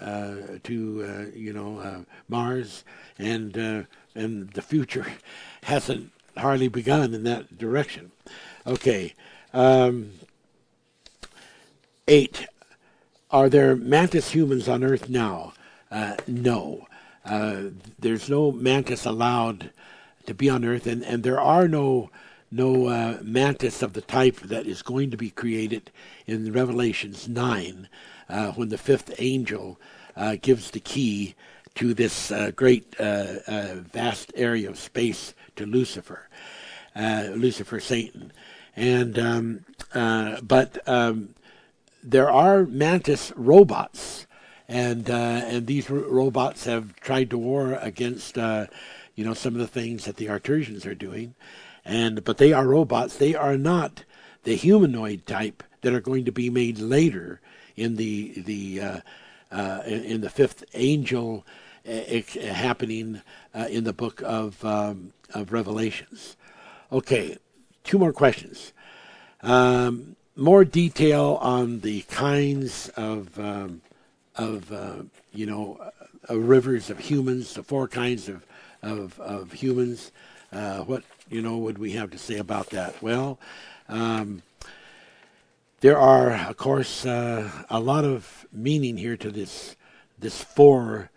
Mars, and the future hasn't hardly begun in that direction. Okay, 8. Are there mantis humans on Earth now? No. There's no mantis allowed to be on Earth, and there are no mantis of the type that is going to be created in Revelations 9, when the 5th angel gives the key to this great vast area of space to Lucifer, Satan. And there are mantis robots, and these robots have tried to war against, some of the things that the Arcturians are doing, but they are robots. They are not the humanoid type that are going to be made later in the fifth angel happening in the book of Revelations. Okay, 2 more questions. More detail on the kinds of rivers of humans, the 4 kinds of humans. What would we have to say about that? Well, there are, of course, a lot of meaning here to this 4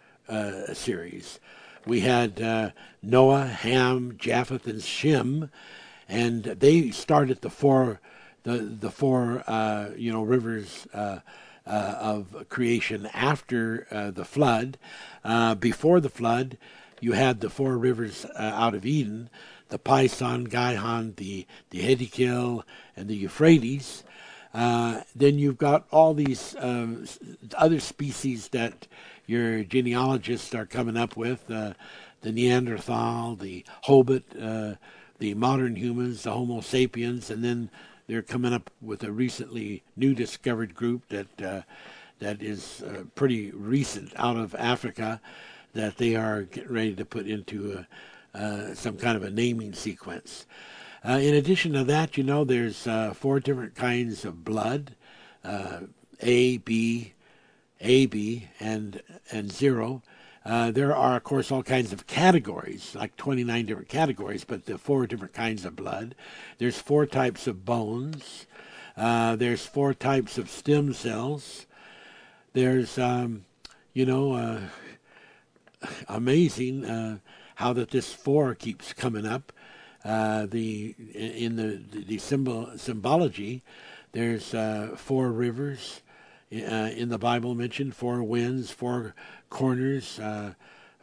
series. We had Noah, Ham, Japheth, and Shem, and they started the 4. The 4, rivers of creation after the flood. Before the flood, you had the 4 rivers out of Eden, the Pison, Gihon, the Hiddekel, and the Euphrates. Then you've got all these other species that your genealogists are coming up with, the Neanderthal, the Hobbit, the modern humans, the Homo sapiens, and then they're coming up with a recently new discovered group that is pretty recent out of Africa that they are getting ready to put into some kind of a naming sequence. In addition to that, there's 4 different kinds of blood, AB, and 0. There are, of course, all kinds of categories, like 29 different categories, but the 4 different kinds of blood. There's 4 types of bones. There's 4 types of stem cells. There's, amazing how that this 4 keeps coming up. The symbology, there's 4 rivers. In the Bible mentioned 4 winds, 4 corners,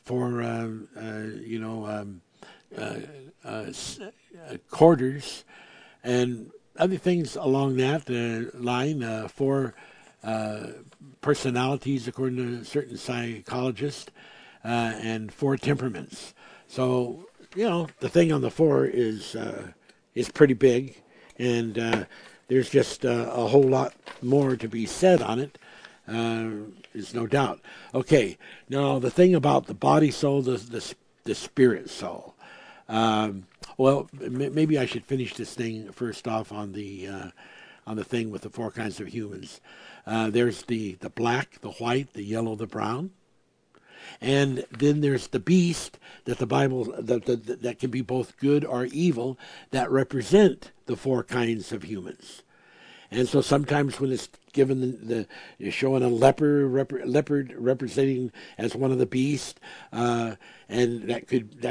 4 quarters, and other things along that line. 4 personalities, according to a certain psychologist, and 4 temperaments. So the thing on the 4 is pretty big, and there's just a whole lot more to be said on it. There's no doubt. Okay, now the thing about the body soul, the spirit soul. Maybe I should finish this thing first off on the thing with the 4 kinds of humans. There's the black, the white, the yellow, the brown, and then there's the beast that the Bible that can be both good or evil that represent the 4 kinds of humans. And so sometimes when it's given you're showing a leopard representing as one of the beasts, and that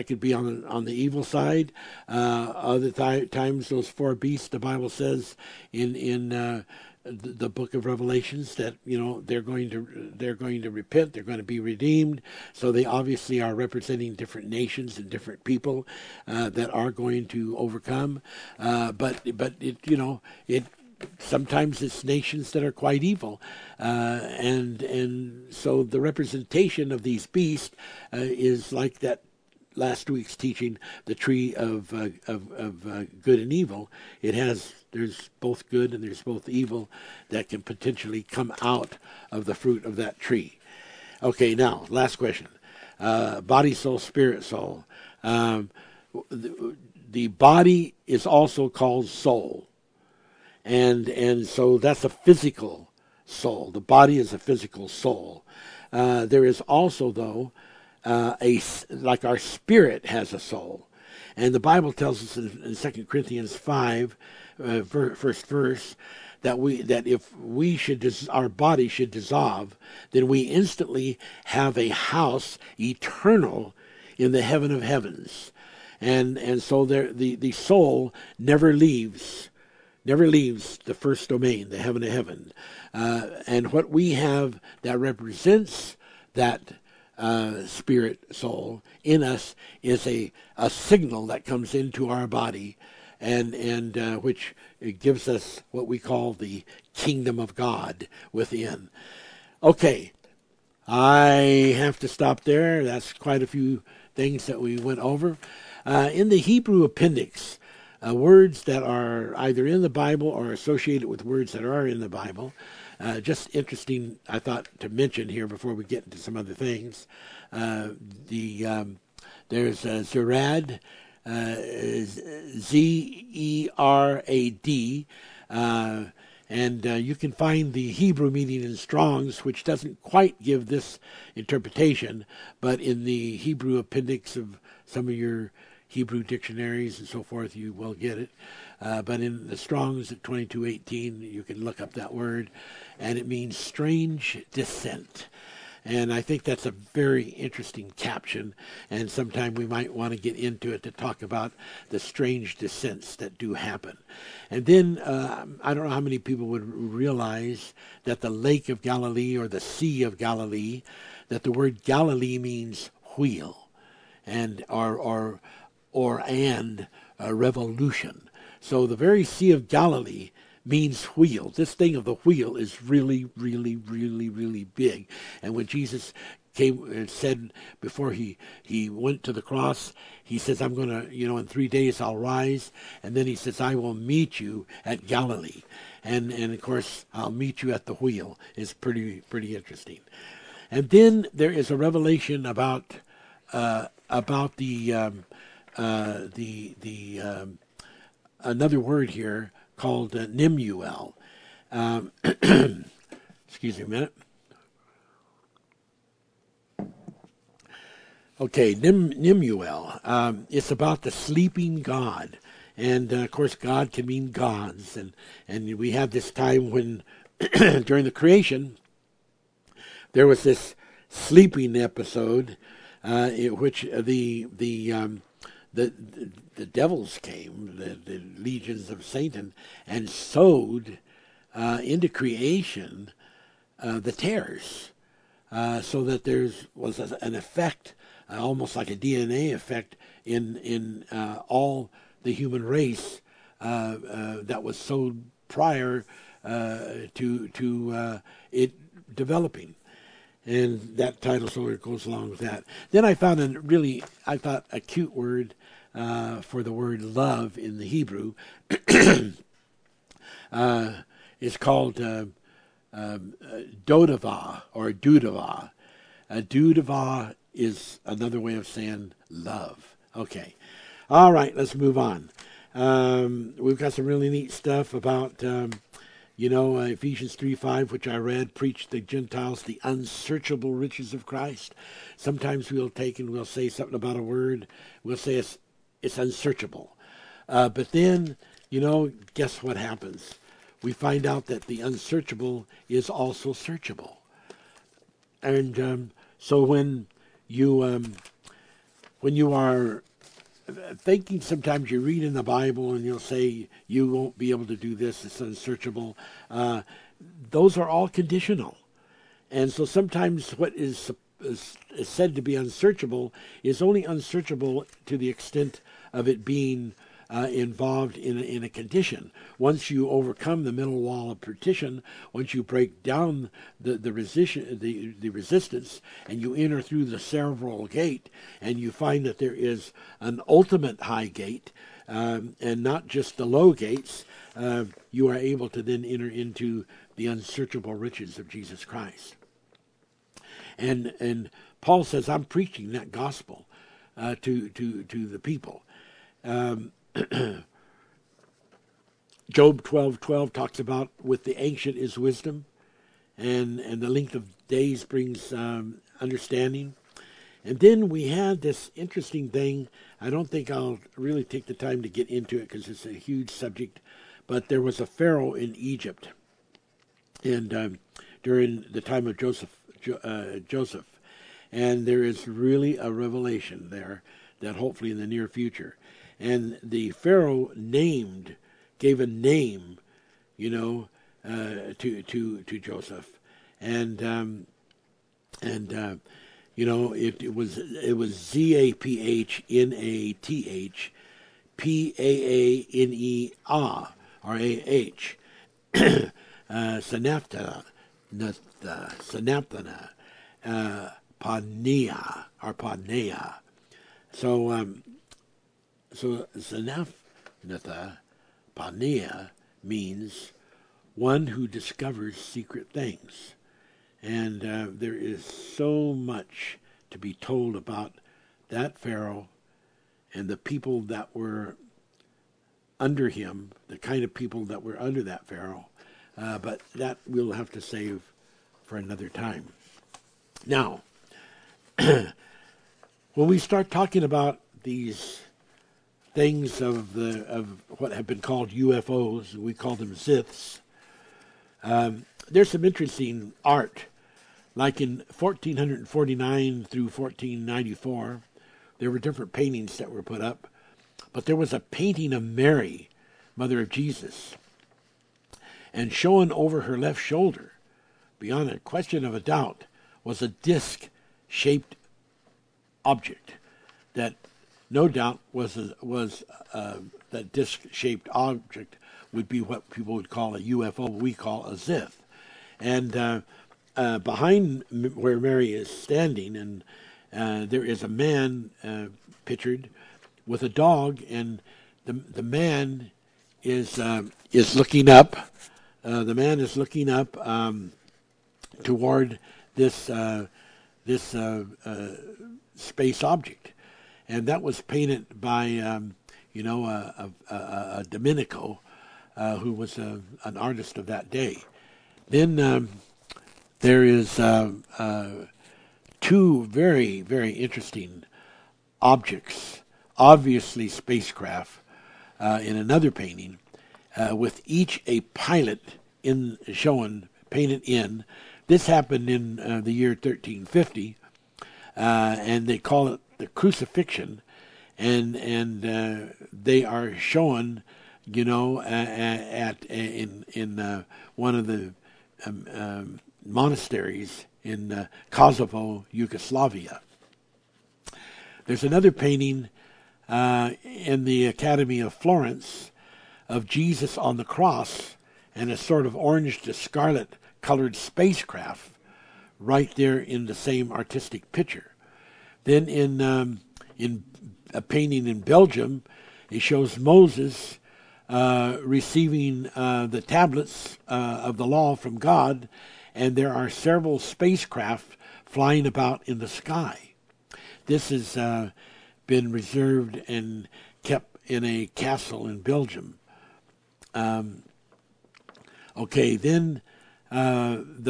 could be on the evil side. Other times, those four beasts, the Bible says in the book of Revelations that they're going to repent, they're going to be redeemed. So they obviously are representing different nations and different people that are going to overcome. But sometimes it's nations that are quite evil, and so the representation of these beasts is like that. Last week's teaching, the tree of good and evil. There's both good and there's both evil that can potentially come out of the fruit of that tree. Okay, now last question: body, soul, spirit, soul. The body is also called soul, and so that's a physical soul. The body is a physical soul. There is also though. Like our spirit has a soul. And the Bible tells us in 2 Corinthians 5, first verse, that if we our body should dissolve, then we instantly have a house eternal in the heaven of heavens. And so the soul never leaves the first domain, the heaven of heaven. And what we have that represents that spirit soul in us is a signal that comes into our body and which it gives us what we call the kingdom of God within. Okay, I have to stop there. That's quite a few things that we went over. In the Hebrew appendix, words that are either in the Bible or associated with words that are in the Bible. Just interesting, I thought, to mention here before we get into some other things. There's Zerad, Z-E-R-A-D, and you can find the Hebrew meaning in Strong's, which doesn't quite give this interpretation, but in the Hebrew appendix of some of your Hebrew dictionaries and so forth, you will get it. But in the Strong's at 22:18, you can look up that word, and it means strange descent. And I think that's a very interesting caption, and sometime we might want to get into it to talk about the strange descents that do happen. And then I don't know how many people would realize that the Lake of Galilee or the Sea of Galilee, that the word Galilee means wheel, and or a revolution. So the very Sea of Galilee means wheel. This thing of the wheel is really, really, really, really big. And when Jesus came and said before he went to the cross, he says, I'm going to, in 3 days I'll rise. And then he says, I will meet you at Galilee. And of course, I'll meet you at the wheel. It's pretty interesting. And then there is a revelation about the another word here called Nimuel. Excuse me a minute. Okay, Nimuel. It's about the sleeping God. And, of course, God can mean gods. And we have this time when, during the creation, there was this sleeping episode in which the devils came, the legions of Satan, and sowed into creation the tares, so that there was an effect, almost like a DNA effect, in all the human race that was sowed prior to it developing. And that title sort of goes along with that. Then I found a cute word for the word love in the Hebrew. It's called dodavah or dudavah. Dudavah is another way of saying love. Okay. All right, let's move on. We've got some really neat stuff about... Ephesians 3:5, which I read, preach the Gentiles the unsearchable riches of Christ. Sometimes we'll say something about a word. We'll say it's unsearchable. But then, guess what happens? we find out that the unsearchable is also searchable. And so when you are thinking, sometimes you read in the Bible and you'll say, you won't be able to do this, it's unsearchable. Those are all conditional. And so sometimes what is said to be unsearchable is only unsearchable to the extent of it being involved in a condition. Once you overcome the middle wall of partition, once you break down the resistance and you enter through the cerebral gate, and you find that there is an ultimate high gate and not just the low gates, you are able to then enter into the unsearchable riches of Jesus Christ. And Paul says, I'm preaching that gospel to the people. Job 12:12 talks about with the ancient is wisdom, and the length of days brings understanding. And then we have this interesting thing. I don't think I'll really take the time to get into it because it's a huge subject, but there was a pharaoh in Egypt, and during the time of Joseph, and there is really a revelation there that hopefully in the near future. And the Pharaoh gave a name, to Joseph, it was Zaphnathpaneah, Paneah. So Zaphnathpaneah means one who discovers secret things. And there is so much to be told about that Pharaoh and the people that were under him, the kind of people that were under that Pharaoh. But that we'll have to save for another time. Now, when we start talking about these things of what have been called UFOs, we call them Ziths. There's some interesting art. Like in 1449 through 1494, there were different paintings that were put up, but there was a painting of Mary, mother of Jesus, and shown over her left shoulder, beyond a question of a doubt, was a disc-shaped object that no doubt that disc-shaped object would be what people would call a UFO, we call a Zith. And behind where Mary is standing, and there is a man pictured with a dog, and the man is looking up. The man is looking up toward this space object. And that was painted by, Domenico, who was an artist of that day. Then there is two very, very interesting objects, obviously spacecraft, in another painting, with each a pilot painted in. This happened in the year 1350, and they call it the crucifixion, and they are shown, in one of the monasteries in Kosovo, Yugoslavia. There's another painting in the Academy of Florence of Jesus on the cross and a sort of orange to scarlet colored spacecraft right there in the same artistic picture. Then in a painting in Belgium, it shows Moses receiving the tablets of the law from God, and there are several spacecraft flying about in the sky. This has been reserved and kept in a castle in Belgium. The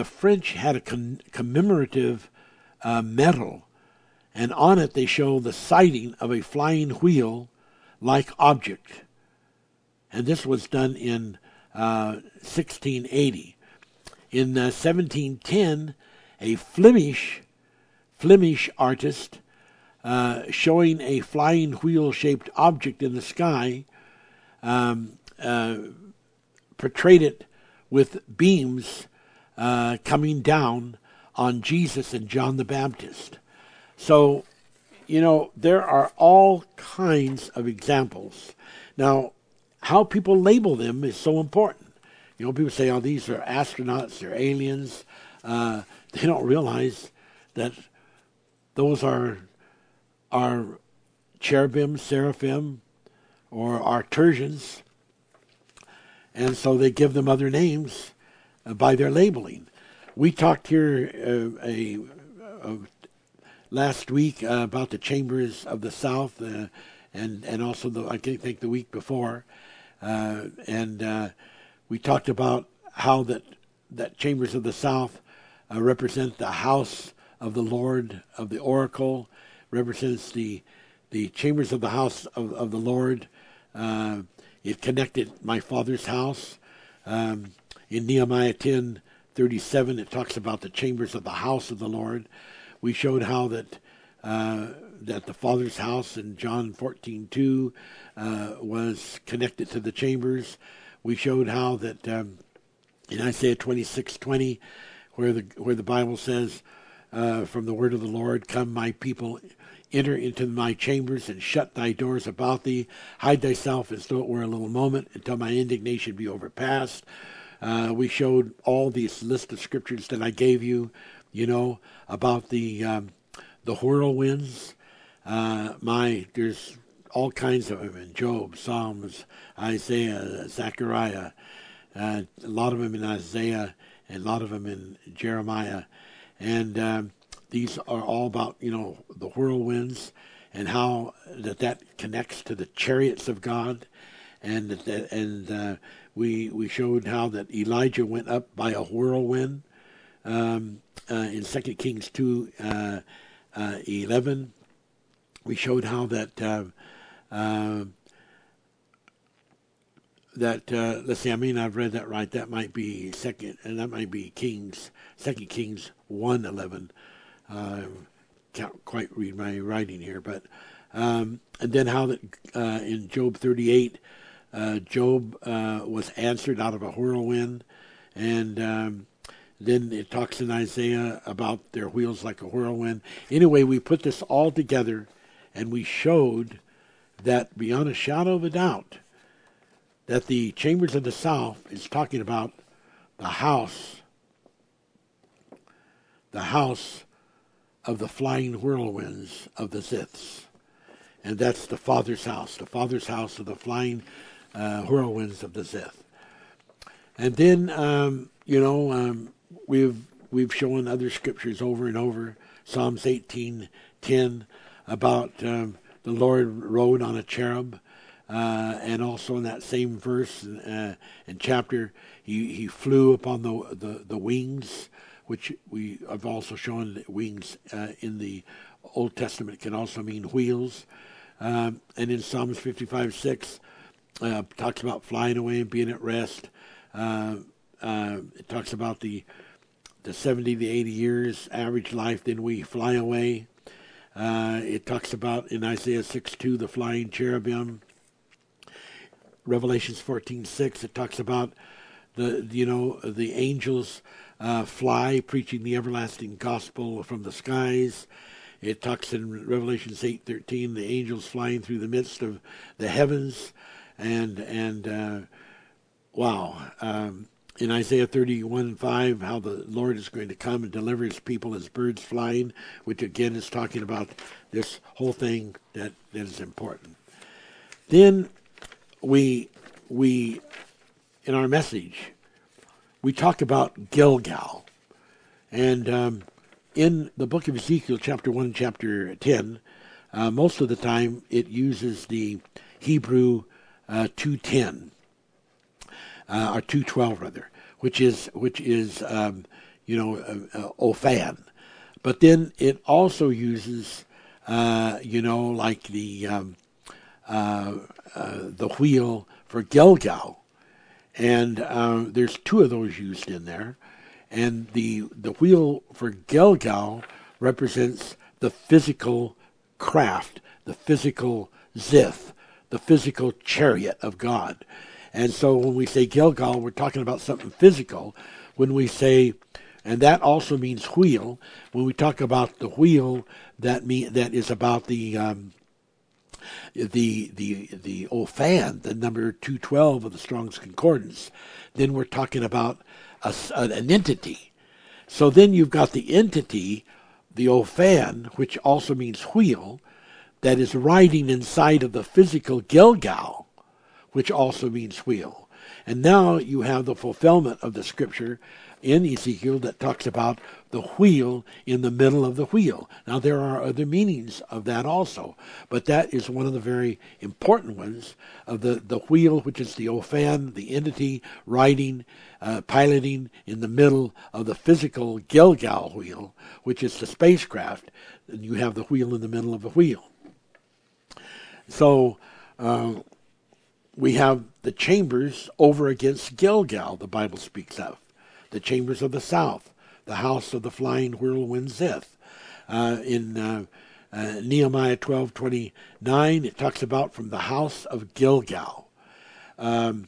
French had a commemorative medal, and on it they show the sighting of a flying wheel-like object. And this was done in 1680. In 1710, a Flemish artist showing a flying wheel-shaped object in the sky portrayed it with beams coming down on Jesus and John the Baptist. So, you know, there are all kinds of examples. Now, how people label them is so important. You know, people say, oh, these are astronauts, they're aliens. They don't realize that those are cherubim, seraphim, or Arcturians. And so they give them other names by their labeling. We talked here last week about the chambers of the south, and also I think the week before, and we talked about how that chambers of the south represent the house of the Lord, of the oracle, represents the chambers of the house of the Lord. It connected my father's house. In Nehemiah 10:37, it talks about the chambers of the house of the Lord. We showed how that the Father's house in John 14:2 was connected to the chambers. We showed how that in Isaiah 26:20, where the Bible says, from the word of the Lord, come my people, enter into my chambers and shut thy doors about thee. Hide thyself as though it were a little moment until my indignation be overpassed. We showed all these list of scriptures that I gave you, you know, about the whirlwinds. There's all kinds of them in Job, Psalms, Isaiah, Zechariah. A lot of them in Isaiah and a lot of them in Jeremiah. And these are all about, you know, the whirlwinds and how that connects to the chariots of God. And we showed how that Elijah went up by a whirlwind in 2 Kings 2:11. We showed how that let's see, I mean, I've read that right. That might be Kings, 2 Kings 1:11. Can't quite read my writing here, but and then how that in Job 38, Job was answered out of a whirlwind, and then it talks in Isaiah about their wheels like a whirlwind. Anyway, we put this all together, and we showed that beyond a shadow of a doubt, that the chambers of the south is talking about the house of the flying whirlwinds of the Ziths. And that's the Father's house of the flying whirlwinds of the Zith. And then, we've shown other scriptures over and over. Psalms 18:10 about the Lord rode on a cherub, and also in that same verse and chapter, he flew upon the wings, which we have also shown wings in the Old Testament can also mean wheels. And in Psalms 55:6, talks about flying away and being at rest. It talks about the 70 to 80 years average life, then we fly away. It talks about in Isaiah 6:2 the flying cherubim. Revelations 14:6, it talks about the angels fly, preaching the everlasting gospel from the skies. It talks in Revelations 8:13, the angels flying through the midst of the heavens, and in Isaiah 31:5, how the Lord is going to come and deliver His people as birds flying, which again is talking about this whole thing that is important. Then we in our message we talk about Gilgal, and in the book of Ezekiel, chapter 1, chapter 10, most of the time it uses the Hebrew 2:10 or 2:12 rather, which is Ophan, but then it also uses the wheel for Gilgal, And there's two of those used in there. And the wheel for Gilgal represents the physical craft, the physical Zith, the physical chariot of God. And so when we say Gilgal, we're talking about something physical. When we say, and that also means wheel, when we talk about the wheel, that is about the Ophan, the number 212 of the Strong's Concordance. Then we're talking about an entity. So then you've got the entity, the Ophan, which also means wheel, that is riding inside of the physical Gilgal, which also means wheel. And now you have the fulfillment of the scripture in Ezekiel that talks about the wheel in the middle of the wheel. Now there are other meanings of that also, but that is one of the very important ones of the wheel, which is the Ophan, the entity riding, piloting in the middle of the physical Gilgal wheel, which is the spacecraft. And you have the wheel in the middle of the wheel. So we have the chambers over against Gilgal, the Bible speaks of. The chambers of the south, the house of the flying whirlwind Zith. In Nehemiah 12:29, it talks about from the house of Gilgal. You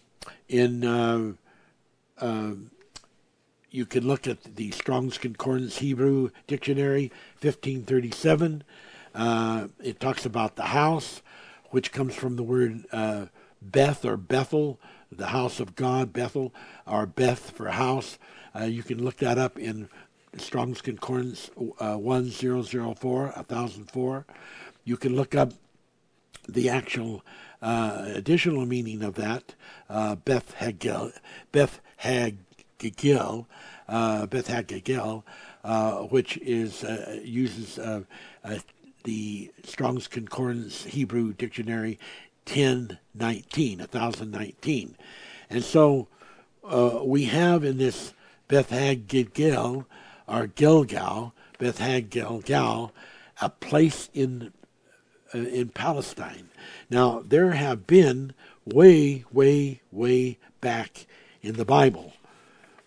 can look at the Strong's Concordance Hebrew Dictionary, 1537. It talks about the house, which comes from the word Beth or Bethel, the house of God, Bethel, or Beth for house. You can look that up in Strong's Concordance 1004. You can look up the actual additional meaning of that, Beth Hagigel, which is uses the Strong's Concordance Hebrew Dictionary 1019. And so we have in this Beth Hagigel, or Gilgal, Beth Hagigel, a place in Palestine. Now there have been way back in the Bible,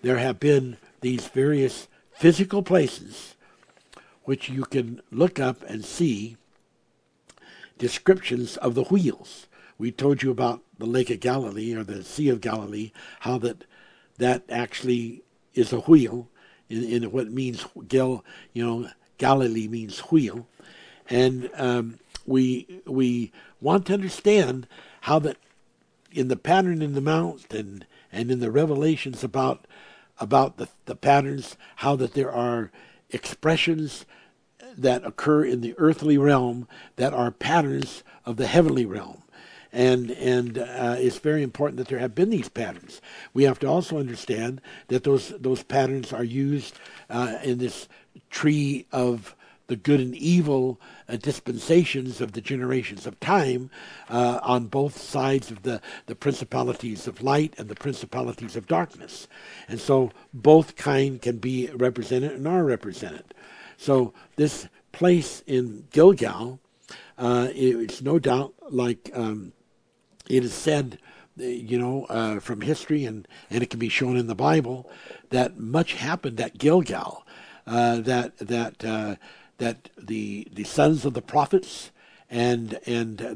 there have been these various physical places which you can look up and see descriptions of the wheels. We told you about the Lake of Galilee or the Sea of Galilee, how that actually is a wheel in what means Galilee means wheel. And we want to understand how that in the pattern in the mount and in the revelations about the patterns, how that there are expressions that occur in the earthly realm that are patterns of the heavenly realm. And it's very important that there have been these patterns. We have to also understand that those patterns are used in this tree of the good and evil dispensations of the generations of time on both sides of the principalities of light and the principalities of darkness. And so both kind can be represented and are represented. So this place in Gilgal, it's no doubt like it is said, from history, and it can be shown in the Bible that much happened at Gilgal, that the sons of the prophets and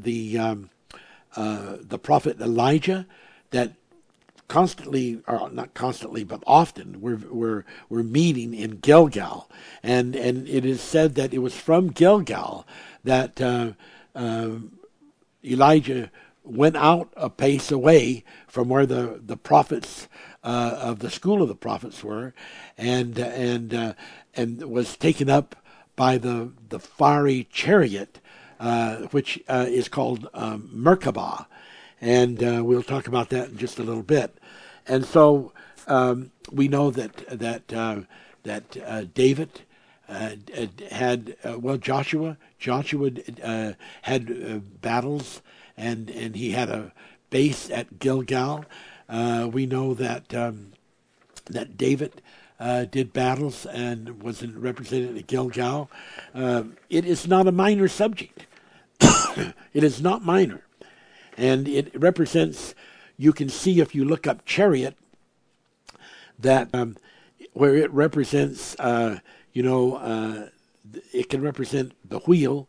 the prophet Elijah that constantly, or not constantly, but often, we're meeting in Gilgal, and it is said that it was from Gilgal that Elijah went out a pace away from where the prophets of the school of the prophets were, and was taken up by the fiery chariot, which is called Merkabah. And we'll talk about that in just a little bit. And so we know that David had Joshua had battles, and he had a base at Gilgal. We know that David did battles and was represented at Gilgal. It is not a minor subject. It is not minor. And it represents You can see if you look up chariot that where it represents, it can represent the wheel.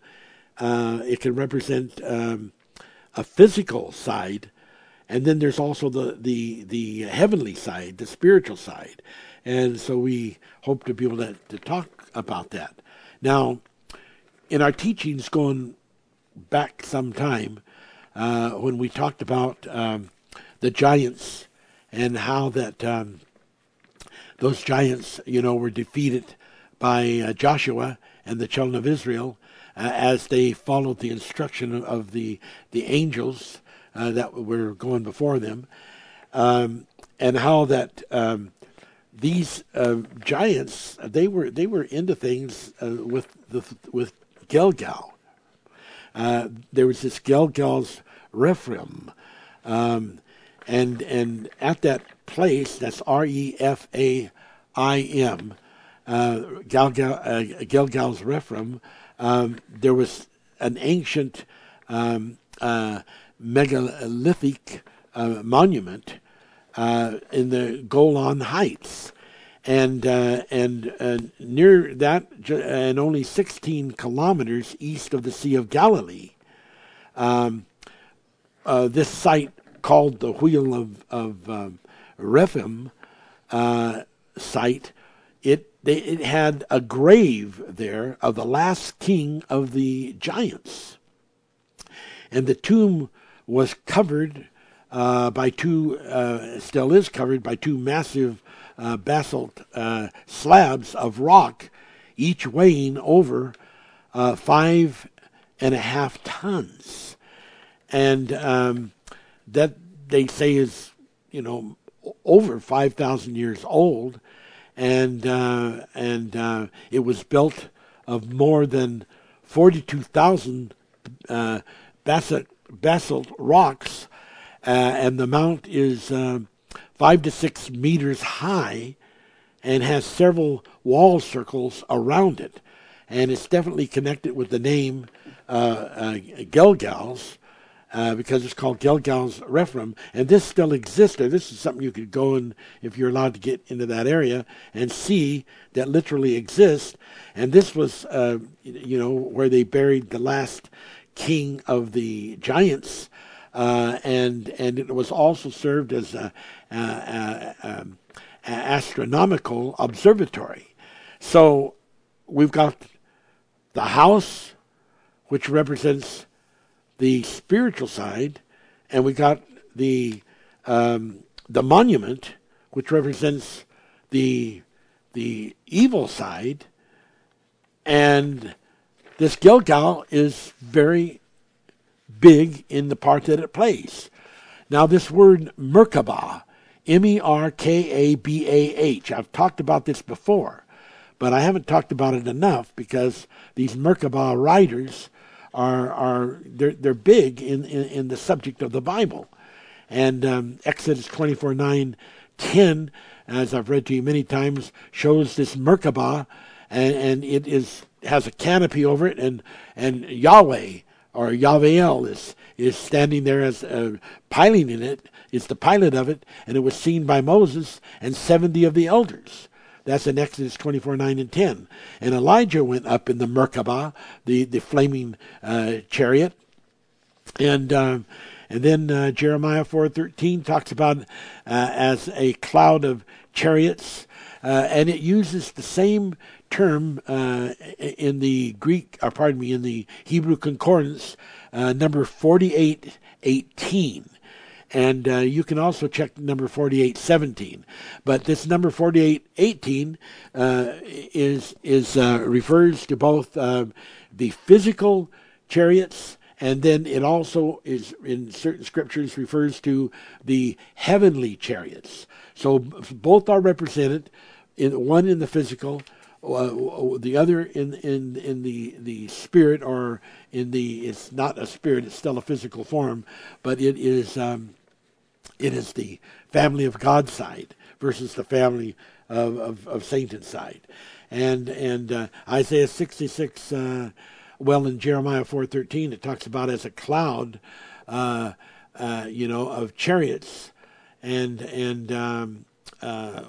It can represent a physical side, and then there's also the heavenly side, the spiritual side. And so we hope to be able to talk about that. Now, in our teachings going back some time, when we talked about the giants and how that those giants, were defeated by Joshua and the children of Israel as they followed the instruction of the angels that were going before them, and how that these giants they were into things with Gilgal. There was this Gilgal's Rephaim, and at that place, that's R-E-F-A-I-M, Gilgal's Rephaim, there was an ancient megalithic monument in the Golan Heights. And near that, and only 16 kilometers east of the Sea of Galilee, this site called the Wheel of Rephaim site, it had a grave there of the last king of the giants, and the tomb was covered by two, still is covered by two massive basalt slabs of rock, each weighing over 5.5 tons, and that they say is over 5,000 years old, and it was built of more than 42,000 basalt rocks. And the mount is 5 to 6 meters high and has several wall circles around it. And it's definitely connected with the name Gilgal's because it's called Gilgal's Rephaim. And this still exists there. This is something you could go and, if you're allowed to get into that area, and see that literally exists. And this was, where they buried the last king of the giants. And it was also served as an astronomical observatory. So we've got the house, which represents the spiritual side, and we got the monument, which represents the evil side, and this Gilgal is very big in the part that it plays. Now, this word Merkabah, M-E-R-K-A-B-A-H, I've talked about this before, but I haven't talked about it enough because these Merkabah riders are big in the subject of the Bible. And Exodus 24:9-10, as I've read to you many times, shows this Merkabah, and it has a canopy over it, and Yahweh, or Yaviel, is standing there as piloting it, is the pilot of it, and it was seen by Moses and 70 of the elders. That's in Exodus 24:9 and 10. And Elijah went up in the Merkabah, the flaming chariot, and then Jeremiah 4:13 talks about as a cloud of chariots, and it uses the same term in the in the Hebrew concordance, number 48:18, and you can also check number 48:17. But this number 48:18 is refers to both the physical chariots, and then it also is in certain scriptures refers to the heavenly chariots. So both are represented, one in the physical, the other in the spirit, or in the, it's not a spirit, it's still a physical form, but it is the family of God's side versus the family of Satan's side, and Isaiah 66, in Jeremiah 4:13 it talks about as a cloud of chariots and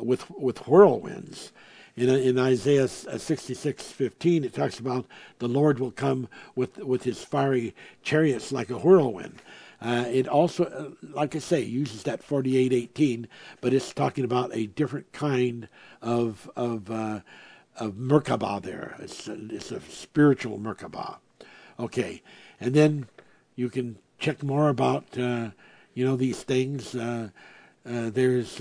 with whirlwinds. In Isaiah 66:15, it talks about the Lord will come with his fiery chariots like a whirlwind. It also, like I say, uses that 48:18, but it's talking about a different kind of Merkabah there. It's a spiritual Merkabah. Okay, and then you can check more about these things. There's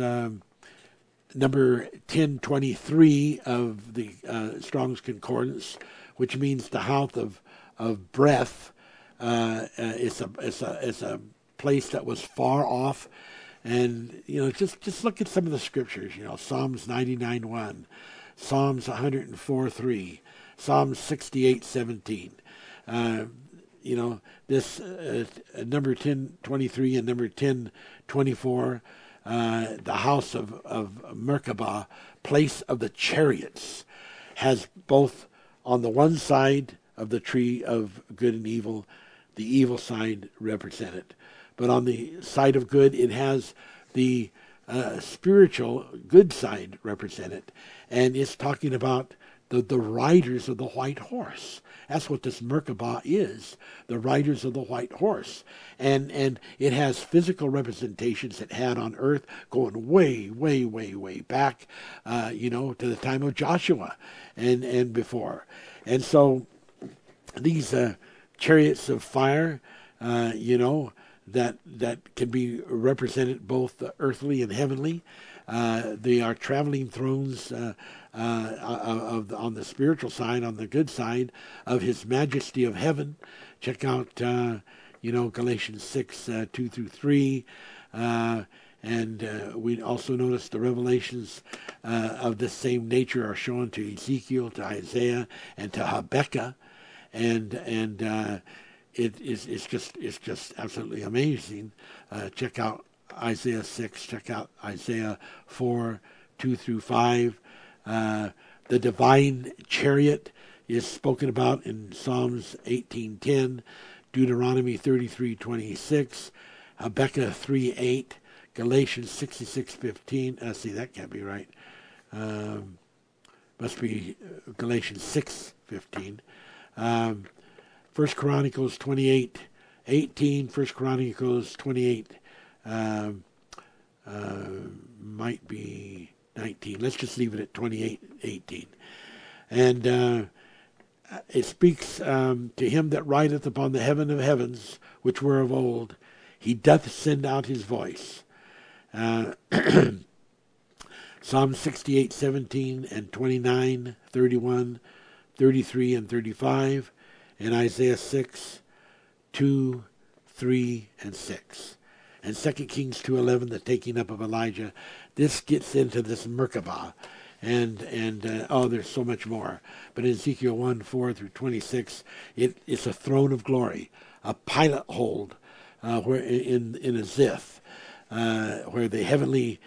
number 1023 of the Strong's Concordance, which means the house of breath. It's a place that was far off, and just look at some of the scriptures. Psalms 99:1, Psalms 104:3, Psalms 68:17. This number 1023 and number 1024. The house of Merkabah, place of the chariots, has both on the one side of the tree of good and evil, the evil side represented. But on the side of good, it has the spiritual good side represented. And it's talking about the riders of the white horse. That's what this Merkabah is, the riders of the white horse. And it has physical representations it had on earth going way, way, way, way back, to the time of Joshua and before. And so these chariots of fire, that can be represented both earthly and heavenly. They are traveling thrones on the spiritual side, on the good side of His Majesty of Heaven. Check out, Galatians 6:2-3, and we also notice the revelations of the same nature are shown to Ezekiel, to Isaiah, and to Habakkuk, and it's just absolutely amazing. Check out Isaiah 6, check out Isaiah 4:2-5. The divine chariot is spoken about in Psalms 18:10, Deuteronomy 33:26, Habakkuk 3:8, Galatians 66:15. See, that can't be right. Must be Galatians 6:15. 1 Chronicles 28:18, 1 Chronicles 28 might be 19. Let's just leave it at 28:18. And it speaks to him that rideth upon the heaven of heavens, which were of old. He doth send out his voice. Psalm 68:17 and 29, 31, 33 and 35, and Isaiah 6:2, 3 and 6. And 2 Kings 2:11, the taking up of Elijah. This gets into this Merkabah, and there's so much more. But in Ezekiel 1:4-26, it's a throne of glory, a pilot hold, where in a Ziths, where the heavenly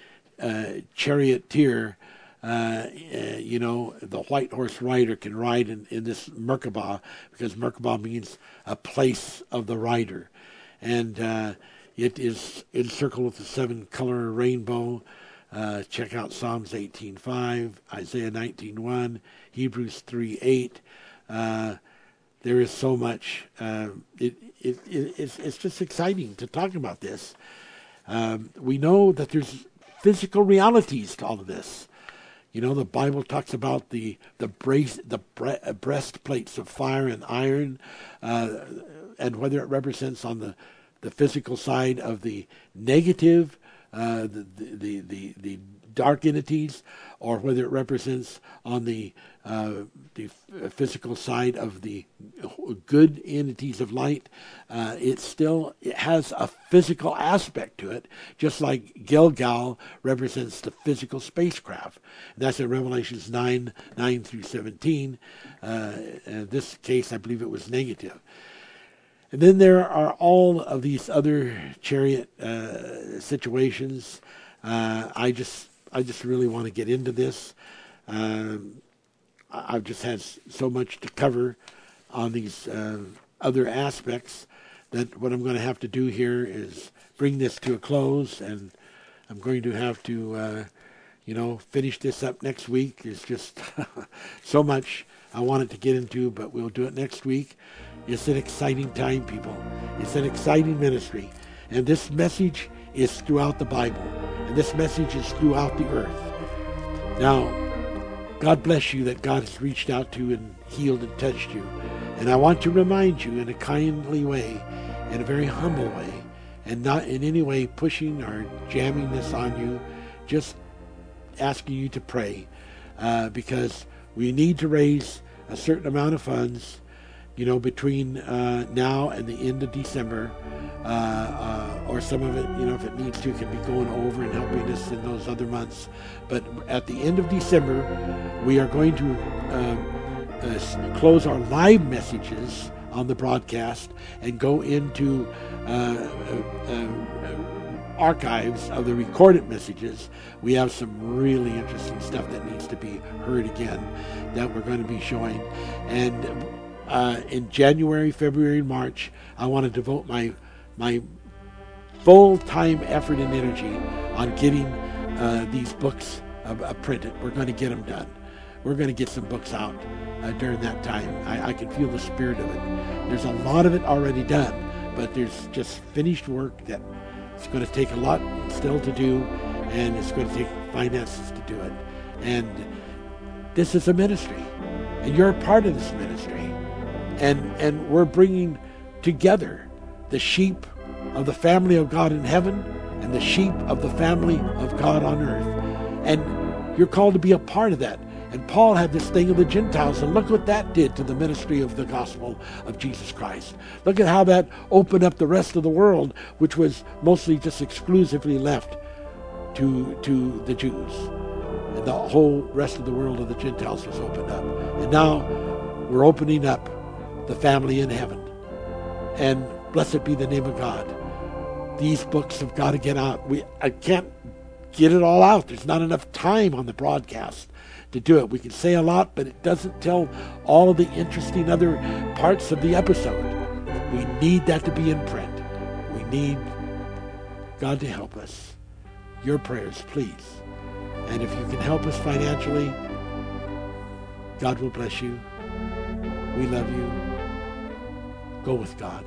charioteer, the white horse rider can ride in this Merkabah, because Merkabah means a place of the rider, and it is encircled with the seven-color rainbow. Check out Psalms 18:5, Isaiah 19:1, Hebrews 3:8. There is so much. It's just exciting to talk about this. We know that there's physical realities to all of this. The Bible talks about the breastplates of fire and iron, and whether it represents on the physical side of the negative, the dark entities, or whether it represents on the physical side of the good entities of light. It has a physical aspect to it, just like Gilgal represents the physical spacecraft. And that's in Revelations 9:9-17. In this case, I believe it was negative. And then there are all of these other chariot situations. I just really want to get into this. I've just had so much to cover on these other aspects that what I'm going to have to do here is bring this to a close, and I'm going to have to, finish this up next week. There's just so much I wanted to get into, but we'll do it next week. It's an exciting time, people. It's an exciting ministry. And this message is throughout the Bible. And this message is throughout the earth. Now, God bless you that God has reached out to and healed and touched you. And I want to remind you in a kindly way, in a very humble way, and not in any way pushing or jamming this on you, just asking you to pray, because we need to raise a certain amount of funds, between now and the end of December, or some of it, if it needs to, can be going over and helping us in those other months. But at the end of December, we are going to close our live messages on the broadcast and go into archives of the recorded messages. We have some really interesting stuff that needs to be heard again that we're going to be showing. And in January, February, and March, I want to devote my full-time effort and energy on getting these books printed. We're going to get them done. We're going to get some books out during that time. I can feel the spirit of it. There's a lot of it already done, but there's just finished work that it's going to take a lot still to do, and it's going to take finances to do it. And this is a ministry, and you're a part of this ministry. And we're bringing together the sheep of the family of God in heaven and the sheep of the family of God on earth. And you're called to be a part of that. And Paul had this thing of the Gentiles, and look what that did to the ministry of the gospel of Jesus Christ. Look at how that opened up the rest of the world, which was mostly just exclusively left to the Jews. And the whole rest of the world of the Gentiles was opened up. And now we're opening up the family in heaven. And blessed be the name of God. These books have got to get out. I can't get it all out. There's not enough time on the broadcast to do it. We can say a lot, but it doesn't tell all of the interesting other parts of the episode. We need that to be in print. We need God to help us. Your prayers, please. And if you can help us financially, God will bless you. We love you. Go with God.